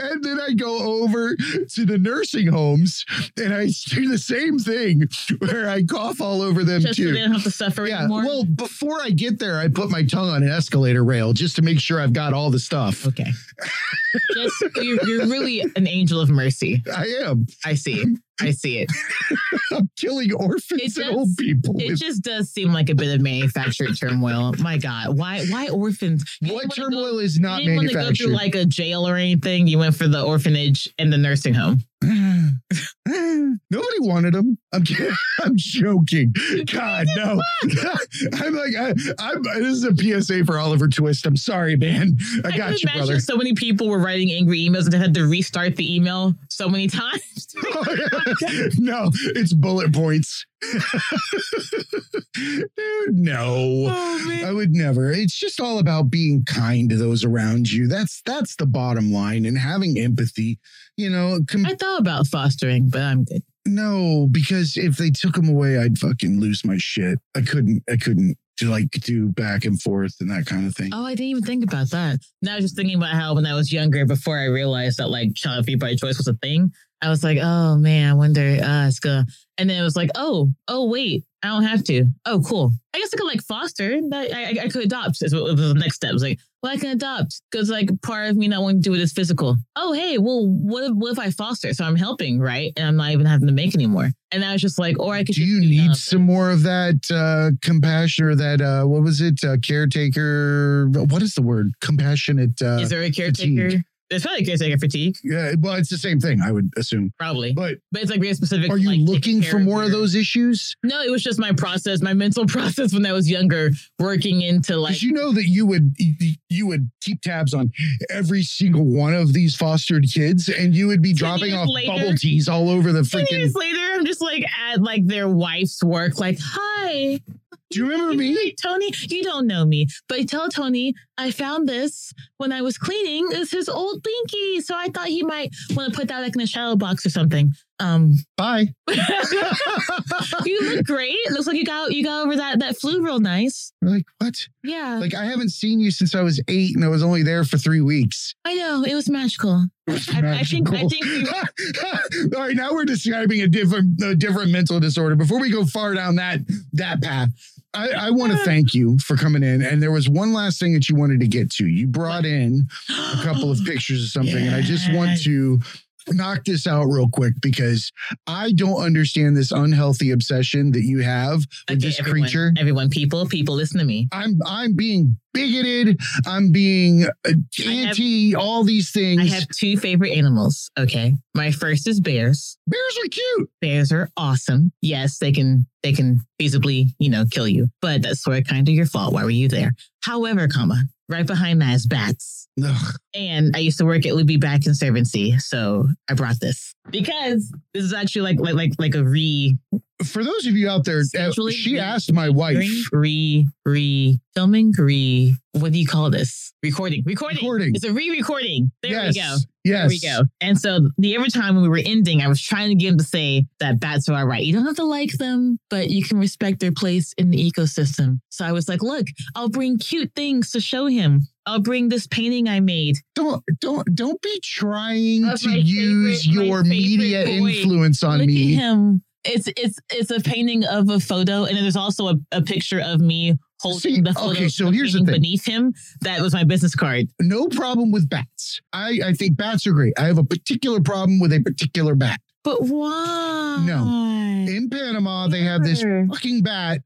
And then I go over to the nursing homes and I do the same thing where I cough all over them just too. So they don't have to suffer anymore? Well, before I get there, I put my tongue on an escalator rail just to make sure I've got all the stuff. Okay. Just, you're really an angel of mercy. I am. I see. I see it. I'm killing orphans and old people. It just does seem like a bit of manufactured turmoil. My God, why orphans? What turmoil is not manufactured? You didn't want to go through like a jail or anything. You went for the orphanage and the nursing home. Nobody wanted them. I'm joking. God, no. I'm like, this is a PSA for Oliver Twist. I'm sorry, man. I got you, brother. So many people were writing angry emails and they had to restart the email so many times. No, it's bullet points. Dude, no. Oh, I would never. It's just all about being kind to those around you. That's the bottom line, and having empathy. You know, I thought about fostering, but I'm good. No, because if they took them away, I'd fucking lose my shit. I couldn't like do back and forth and that kind of thing. Oh, I didn't even think about that. Now I was just thinking about how when I was younger, before I realized that like child free by choice was a thing, I was like, oh man, I wonder, it's gonna. And then it was like, oh wait, I don't have to. Oh, cool. I guess I could like foster. I could adopt. Is what was the next step. I was like, well, I can adopt because like part of me not wanting to do it is physical. Oh, hey, well, what if I foster? So I'm helping, right? And I'm not even having to make anymore. And I was just like, or I could. Do you need some more of that compassion or that what was it? Caretaker? What is the word? Compassionate. Is there a caretaker? Fatigue? It's probably caretaker fatigue. Yeah, well, it's the same thing, I would assume. Probably. But it's like very specific. Are you like looking for more of those issues? No, it was just my process, my mental process when I was younger, working into like... Because you know that you would keep tabs on every single one of these fostered kids, and you would be dropping off bubble teas all over the freaking... 10 years later, I'm just like at like their wife's work, like, hi... Do you remember me? Tony, you don't know me, but tell Tony, I found this when I was cleaning. It's his old binky. So I thought he might want to put that like in a shadow box or something. Bye. You look great. It looks like you got over that flu real nice. We're like, what? Yeah. Like, I haven't seen you since I was 8 and I was only there for 3 weeks. I know. It was magical. I think we... All right, now we're describing a different mental disorder. Before we go far down that path, I want to thank you for coming in. And there was one last thing that you wanted to get to. You brought in a couple of pictures or something. Yeah. And I just want to knock this out real quick because I don't understand this unhealthy obsession that you have with this creature. Everyone, people, listen to me. I'm being bigoted. I'm being all these things. I have two favorite animals. Okay. My first is bears. Bears are cute. Bears are awesome. Yes, they can feasibly, kill you. But that's sort of kind of your fault. Why were you there? However, right behind that is bats. Ugh. And I used to work at Lubbock Bat Conservancy, so I brought this because this is actually like a re. For those of you out there, she asked my wife. What do you call this? Recording. It's a re-recording. There we go. Yes. There we go. And so every time when we were ending, I was trying to get him to say that bats are all right. You don't have to like them, but you can respect their place in the ecosystem. So I was like, look, I'll bring cute things to show him. I'll bring this painting I made. Don't be trying to use your media influence on me. Look at him. It's a painting of a photo, and then there's also a picture of me holding the photo. Okay, so here's the thing. Beneath him, that was my business card. No problem with bats. I think bats are great. I have a particular problem with a particular bat. But why? No, in Panama they have this fucking bat.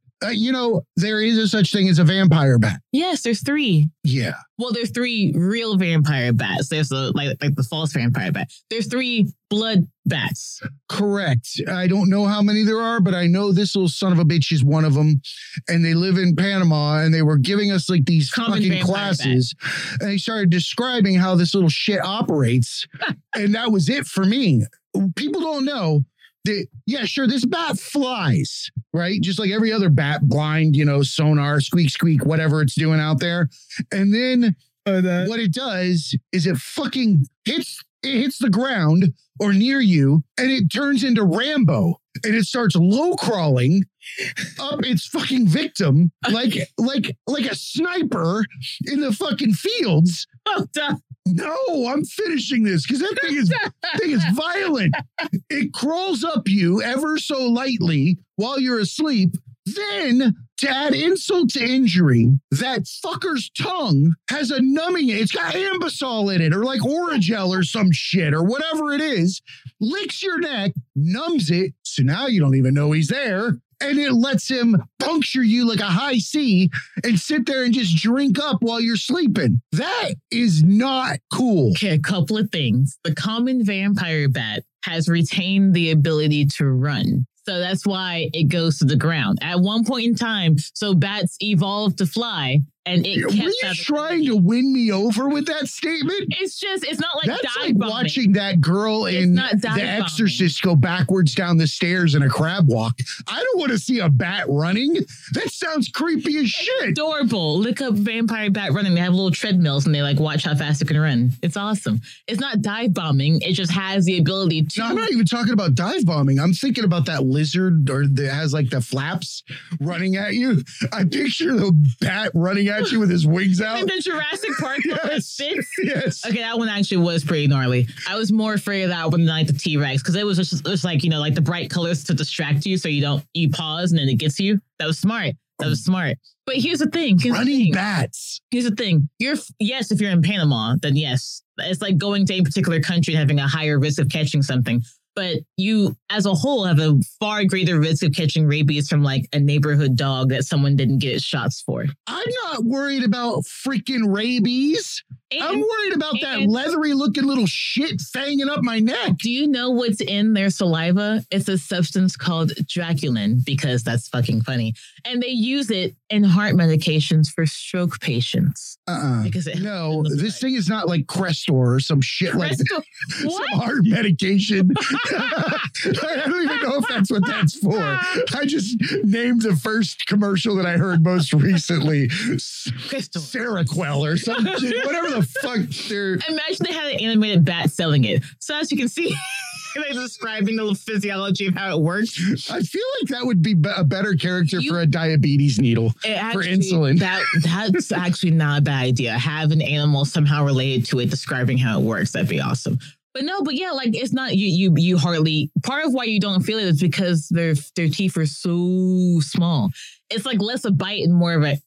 There is a such thing as a vampire bat. Yes, there's 3. Yeah. Well, there's 3 real vampire bats. There's the false vampire bat. There's 3 blood bats. Correct. I don't know how many there are, but I know this little son of a bitch is one of them. And they live in Panama, and they were giving us like these fucking classes. Bat. And they started describing how this little shit operates. And that was it for me. People don't know. Yeah, sure, this bat flies, right? Just like every other bat, blind, sonar, squeak, squeak, whatever it's doing out there. And then what it does is it fucking hits the ground or near you, and it turns into Rambo, and it starts low crawling up its fucking victim like a sniper in the fucking fields. Oh, No, I'm finishing this because that thing is violent. It crawls up you ever so lightly while you're asleep. Then, to add insult to injury, that fucker's tongue has a numbing. It's got ambisol in it, or like Oragel or some shit, or whatever it is. Licks your neck, numbs it, so now you don't even know he's there. And it lets him puncture you like a high C and sit there and just drink up while you're sleeping. That is not cool. Okay, a couple of things. The common vampire bat has retained the ability to run. So that's why it goes to the ground. At one point in time, so bats evolved to fly, and it kept... Were you trying to win me over with that statement? It's just, it's not like dive bombing. That's like watching that girl in The Exorcist go backwards down the stairs in a crab walk. I don't want to see a bat running. That sounds creepy as shit. Adorable. Look up vampire bat running. They have little treadmills, and they like watch how fast it can run. It's awesome. It's not dive bombing. It just has the ability to... No, I'm not even talking about dive bombing. I'm thinking about that lizard or that has like the flaps running at you. I picture the bat running at you with his wings out. In the Jurassic Park yes. Okay, that one actually was pretty gnarly. I was more afraid of that one than like the T-Rex, because it was just like, you know, like the bright colors to distract you so you pause and then it gets you. That was smart. But here's the thing. Bats. Here's the thing. Yes, if you're in Panama, then yes. It's like going to a particular country and having a higher risk of catching something. But you, as a whole, have a far greater risk of catching rabies from like a neighborhood dog that someone didn't get its shots for. I'm not worried about freaking rabies. I'm worried about that leathery looking little shit fanging up my neck. Do you know what's in their saliva? It's a substance called draculin, because that's fucking funny. And they use it in heart medications for stroke patients. No, this thing is not like Crestor or some shit like that. What? Some heart medication. I don't even know if that's what that's for. I just named the first commercial that I heard most recently. Seroquel or something. Whatever the fuck they're... Imagine they had an animated bat selling it. So as you can see, they're describing the physiology of how it works. I feel like that would be a better character for a diabetes needle, for insulin. That's actually not a bad idea. Have an animal somehow related to it describing how it works. That'd be awesome. But yeah, like it's not you hardly... Part of why you don't feel it is because their teeth are so small. It's like less a bite and more of nope.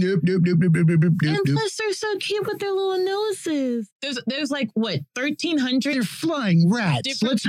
Nope. And plus, they're so cute with their little noses. There's like, what, 1,300? They're flying rats. Let's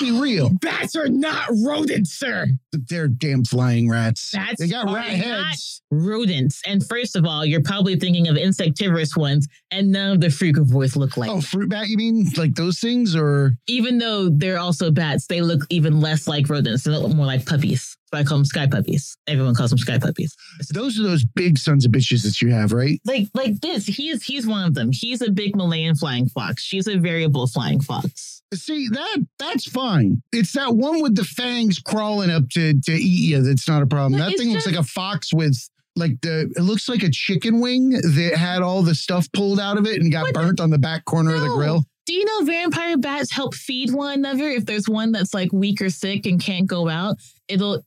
be real. Bats are not rodents, sir. They're damn flying rats. Bats they got rat heads. Not rodents. And first of all, you're probably thinking of insectivorous ones, and none of the frugivores look like... Oh, fruit bat, you mean? Like those things? Or... Even though they're also bats, they look even less like rodents. They look more like puppies. I call them sky puppies. Everyone calls them sky puppies. Those are those big sons of bitches that you have, right? Like this. He's one of them. He's a big Malayan flying fox. She's a variable flying fox. See, that's fine. It's that one with the fangs crawling up to eat you that's not a problem. That thing looks like a fox with... it looks like a chicken wing that had all the stuff pulled out of it and got burnt on the back corner of the grill. Do you know vampire bats help feed one another? If there's one that's like weak or sick and can't go out, it'll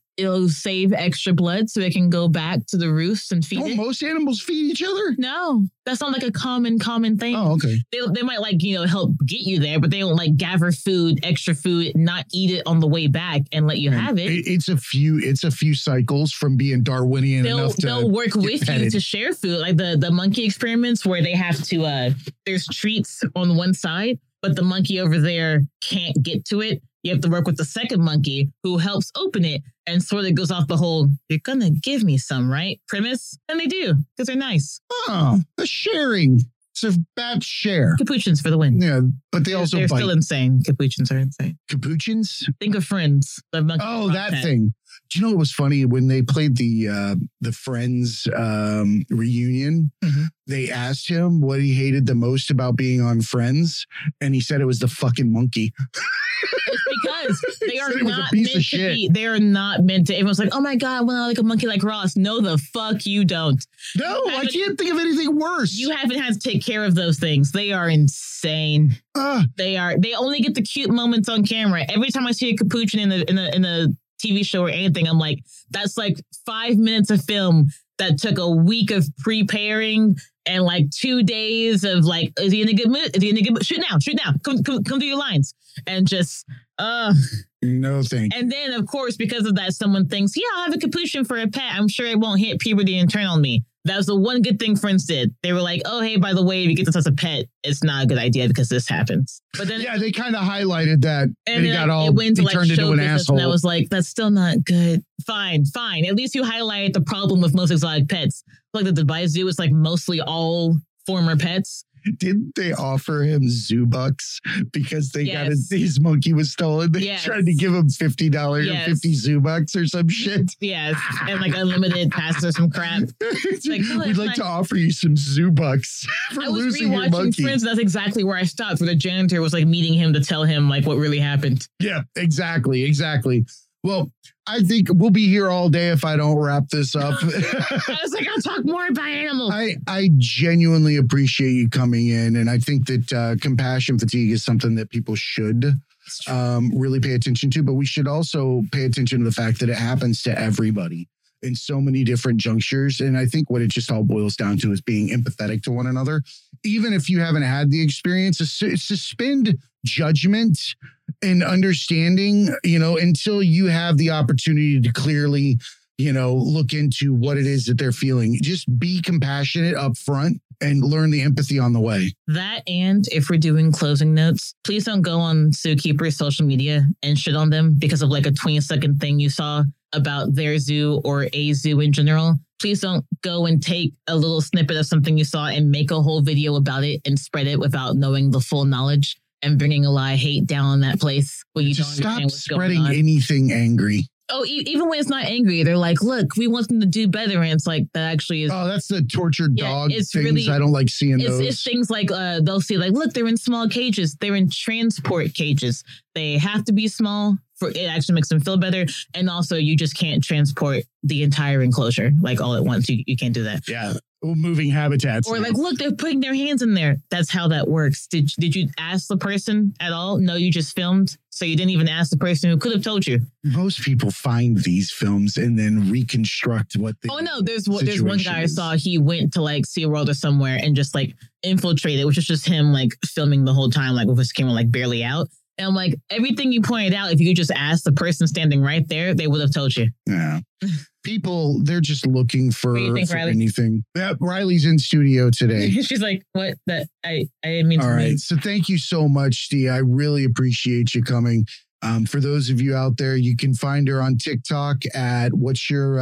save extra blood so it can go back to the roost and feed it. Don't most animals feed each other? No. That's not like a common thing. Oh, okay. They might like, help get you there, but they don't like gather food, extra food, not eat it on the way back and let you have it. It's a few cycles from being Darwinian enough to... They'll work with you to share food. Like the monkey experiments where they have to, there's treats on one side, but the monkey over there can't get to it. You have to work with the second monkey who helps open it and sort of goes off the whole, you're going to give me some, right? Premise. And they do, because they're nice. Oh, the sharing. So bats share. Capuchins for the win. Yeah, but they're bite. Still insane. Capuchins are insane. Capuchins? Think of Friends. That thing. Do you know what was funny? When they played the Friends reunion, they asked him what he hated the most about being on Friends, and he said it was the fucking monkey. Because they are not meant to be. They are not meant to. Everyone's like, oh my God, well, I like a monkey like Ross. No, the fuck you don't. No, I can't think of anything worse. You haven't had to take care of those things. They are insane. They only get the cute moments on camera. Every time I see a capuchin in a TV show or anything, I'm like, that's like 5 minutes of film that took a week of preparing and like 2 days of like, is he in a good mood? Is he in a good mood? Shoot now. Come do your lines. And just, no thank you. And then, of course, because of that, someone thinks, yeah, I'll have a capuchin for a pet. I'm sure it won't hit puberty and turn on me. That was the one good thing friends did. They were like, oh, hey, by the way, if you get this as a pet, it's not a good idea because this happens. But then, yeah, they kind of highlighted that. And they got all, he turned into an asshole. And I was like, that's still not good. Fine. At least you highlight the problem with most exotic pets. Like the Dubai Zoo is like mostly all former pets. Didn't they offer him zoo bucks because they got his monkey was stolen? They tried to give him $50 or 50 zoo bucks or some shit. Yes, and like unlimited pass or some crap. Like, oh, we'd like to offer you some zoo bucks for losing your monkey. Friends, that's exactly where I stopped. Where the janitor was like meeting him to tell him like what really happened. Yeah, exactly. Well, I think we'll be here all day if I don't wrap this up. I was like, I'll talk more about animals. I genuinely appreciate you coming in. And I think that compassion fatigue is something that people should really pay attention to. But we should also pay attention to the fact that it happens to everybody in so many different junctures. And I think what it just all boils down to is being empathetic to one another. Even if you haven't had the experience, suspend judgment and understanding, until you have the opportunity to clearly, look into what it is that they're feeling. Just be compassionate up front and learn the empathy on the way. That, and if we're doing closing notes, please don't go on zookeepers' social media and shit on them because of like a 20-second thing you saw about their zoo or a zoo in general. Please don't go and take a little snippet of something you saw and make a whole video about it and spread it without knowing the full knowledge. And bringing a lot of hate down on that place where you just don't understand what's going on. Stop spreading anything angry. Oh, even when it's not angry, they're like, look, we want them to do better. And it's like, that actually is. Oh, that's the tortured dog things. Really, I don't like seeing those. It's things like they'll see like, look, they're in small cages. They're in transport cages. They have to be small. For it actually makes them feel better. And also you just can't transport the entire enclosure like all at once. You can't do that. Yeah. Moving habitats. Or now. Like, look, they're putting their hands in there. That's how that works. Did you ask the person at all? No, you just filmed. So you didn't even ask the person who could have told you. Most people find these films and then reconstruct what they. Oh, no, there's one guy I saw. He went to like SeaWorld or somewhere and just like infiltrated, which is just him like filming the whole time, like with his camera like barely out. And I'm like, everything you pointed out, if you could just ask the person standing right there, they would have told you. Yeah. People, they're just looking for anything. Yeah, Riley's in studio today. She's like, what? That I didn't mean to. All right. So thank you so much, Dee. I really appreciate you coming. For those of you out there, you can find her on TikTok at what's your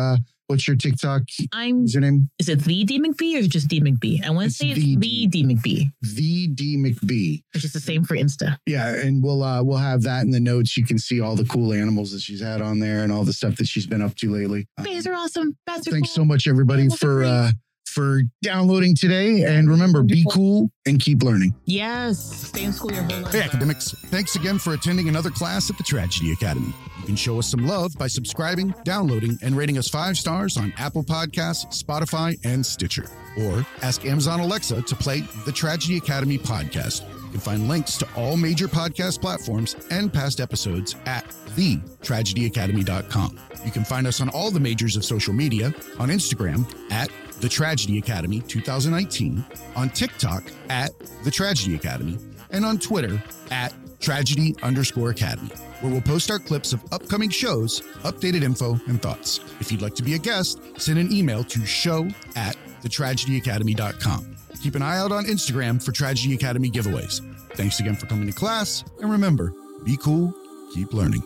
TikTok? Is her name? Is it the Dee McB or just Dee McB? I want to say it's the Dee McB. The Dee McB. Which is the same for Insta. Yeah, and we'll have that in the notes. You can see all the cool animals that she's had on there and all the stuff that she's been up to lately. Bats are awesome. Bats are thanks cool. So much, everybody, for downloading today. And remember, be cool and keep learning. Yes. Stay in school your whole life. Hey, academics. Thanks again for attending another class at the Tragedy Academy. You can show us some love by subscribing, downloading, and rating us 5 stars on Apple Podcasts, Spotify, and Stitcher. Or ask Amazon Alexa to play the Tragedy Academy podcast. You can find links to all major podcast platforms and past episodes at thetragedyacademy.com. You can find us on all the majors of social media, on Instagram at The Tragedy Academy 2019, on TikTok at The Tragedy Academy, and on Twitter at Tragedy_Academy, where we'll post our clips of upcoming shows, updated info, and thoughts. If you'd like to be a guest, send an email to show@thetragedyacademy.com. Keep an eye out on Instagram for Tragedy Academy giveaways. Thanks again for coming to class, and remember, be cool, keep learning.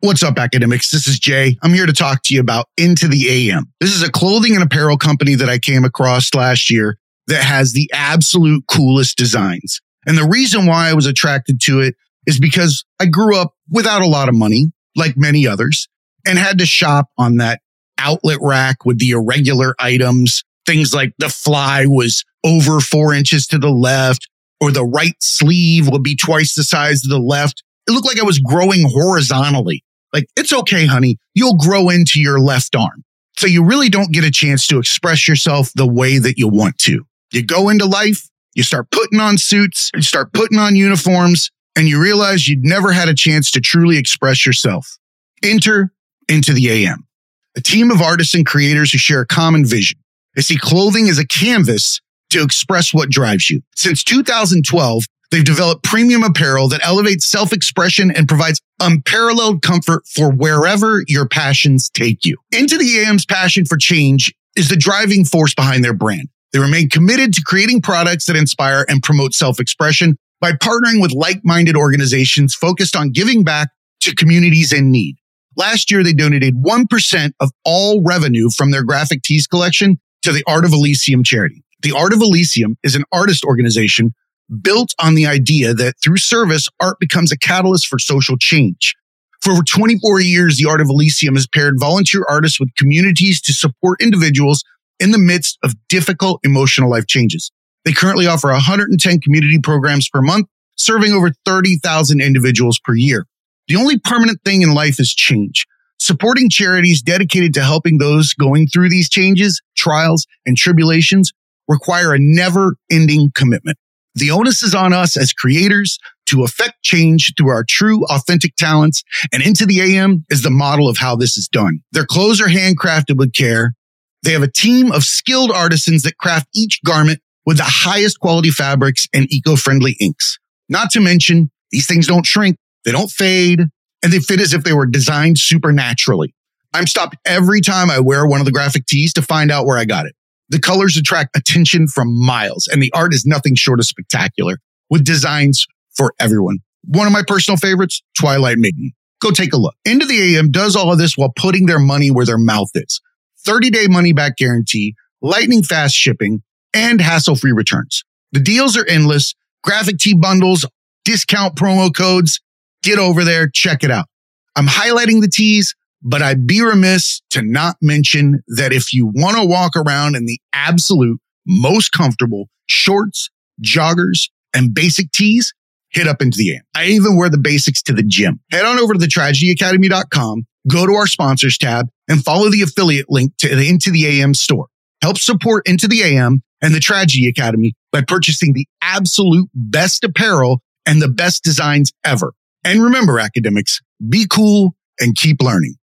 What's up, academics? This is Jay. I'm here to talk to you about Into the AM. This is a clothing and apparel company that I came across last year that has the absolute coolest designs. And the reason why I was attracted to it is because I grew up without a lot of money, like many others, and had to shop on that outlet rack with the irregular items. Things like the fly was over 4 inches to the left, or the right sleeve would be twice the size of the left. It looked like I was growing horizontally. Like, it's okay, honey. You'll grow into your left arm. So you really don't get a chance to express yourself the way that you want to. You go into life, you start putting on suits, you start putting on uniforms, and you realize you'd never had a chance to truly express yourself. Enter Into the AM. a team of artists and creators who share a common vision. They see clothing as a canvas to express what drives you. Since 2012, they've developed premium apparel that elevates self-expression and provides unparalleled comfort for wherever your passions take you. Into the AM's passion for change is the driving force behind their brand. They remain committed to creating products that inspire and promote self-expression by partnering with like-minded organizations focused on giving back to communities in need. Last year, they donated 1% of all revenue from their graphic tees collection to the Art of Elysium charity. The Art of Elysium is an artist organization built on the idea that through service, art becomes a catalyst for social change. For over 24 years, the Art of Elysium has paired volunteer artists with communities to support individuals in the midst of difficult emotional life changes. They currently offer 110 community programs per month, serving over 30,000 individuals per year. The only permanent thing in life is change. Supporting charities dedicated to helping those going through these changes, trials, and tribulations require a never-ending commitment. The onus is on us as creators to affect change through our true, authentic talents, and Into the AM is the model of how this is done. Their clothes are handcrafted with care. They have a team of skilled artisans that craft each garment with the highest quality fabrics and eco-friendly inks. Not to mention, these things don't shrink, they don't fade, and they fit as if they were designed supernaturally. I'm stopped every time I wear one of the graphic tees to find out where I got it. The colors attract attention from miles, and the art is nothing short of spectacular, with designs for everyone. One of my personal favorites, Twilight Maiden. Go take a look. Into the AM does all of this while putting their money where their mouth is. 30-day money-back guarantee, lightning-fast shipping, and hassle-free returns. The deals are endless. Graphic tee bundles, discount promo codes. Get over there, check it out. I'm highlighting the tees, but I'd be remiss to not mention that if you want to walk around in the absolute most comfortable shorts, joggers, and basic tees, hit up Into the AM. I even wear the basics to the gym. Head on over to thetragedyacademy.com, go to our sponsors tab, and follow the affiliate link to the Into the AM store. Help support Into the AM and the Tragedy Academy by purchasing the absolute best apparel and the best designs ever. And remember, academics, be cool and keep learning.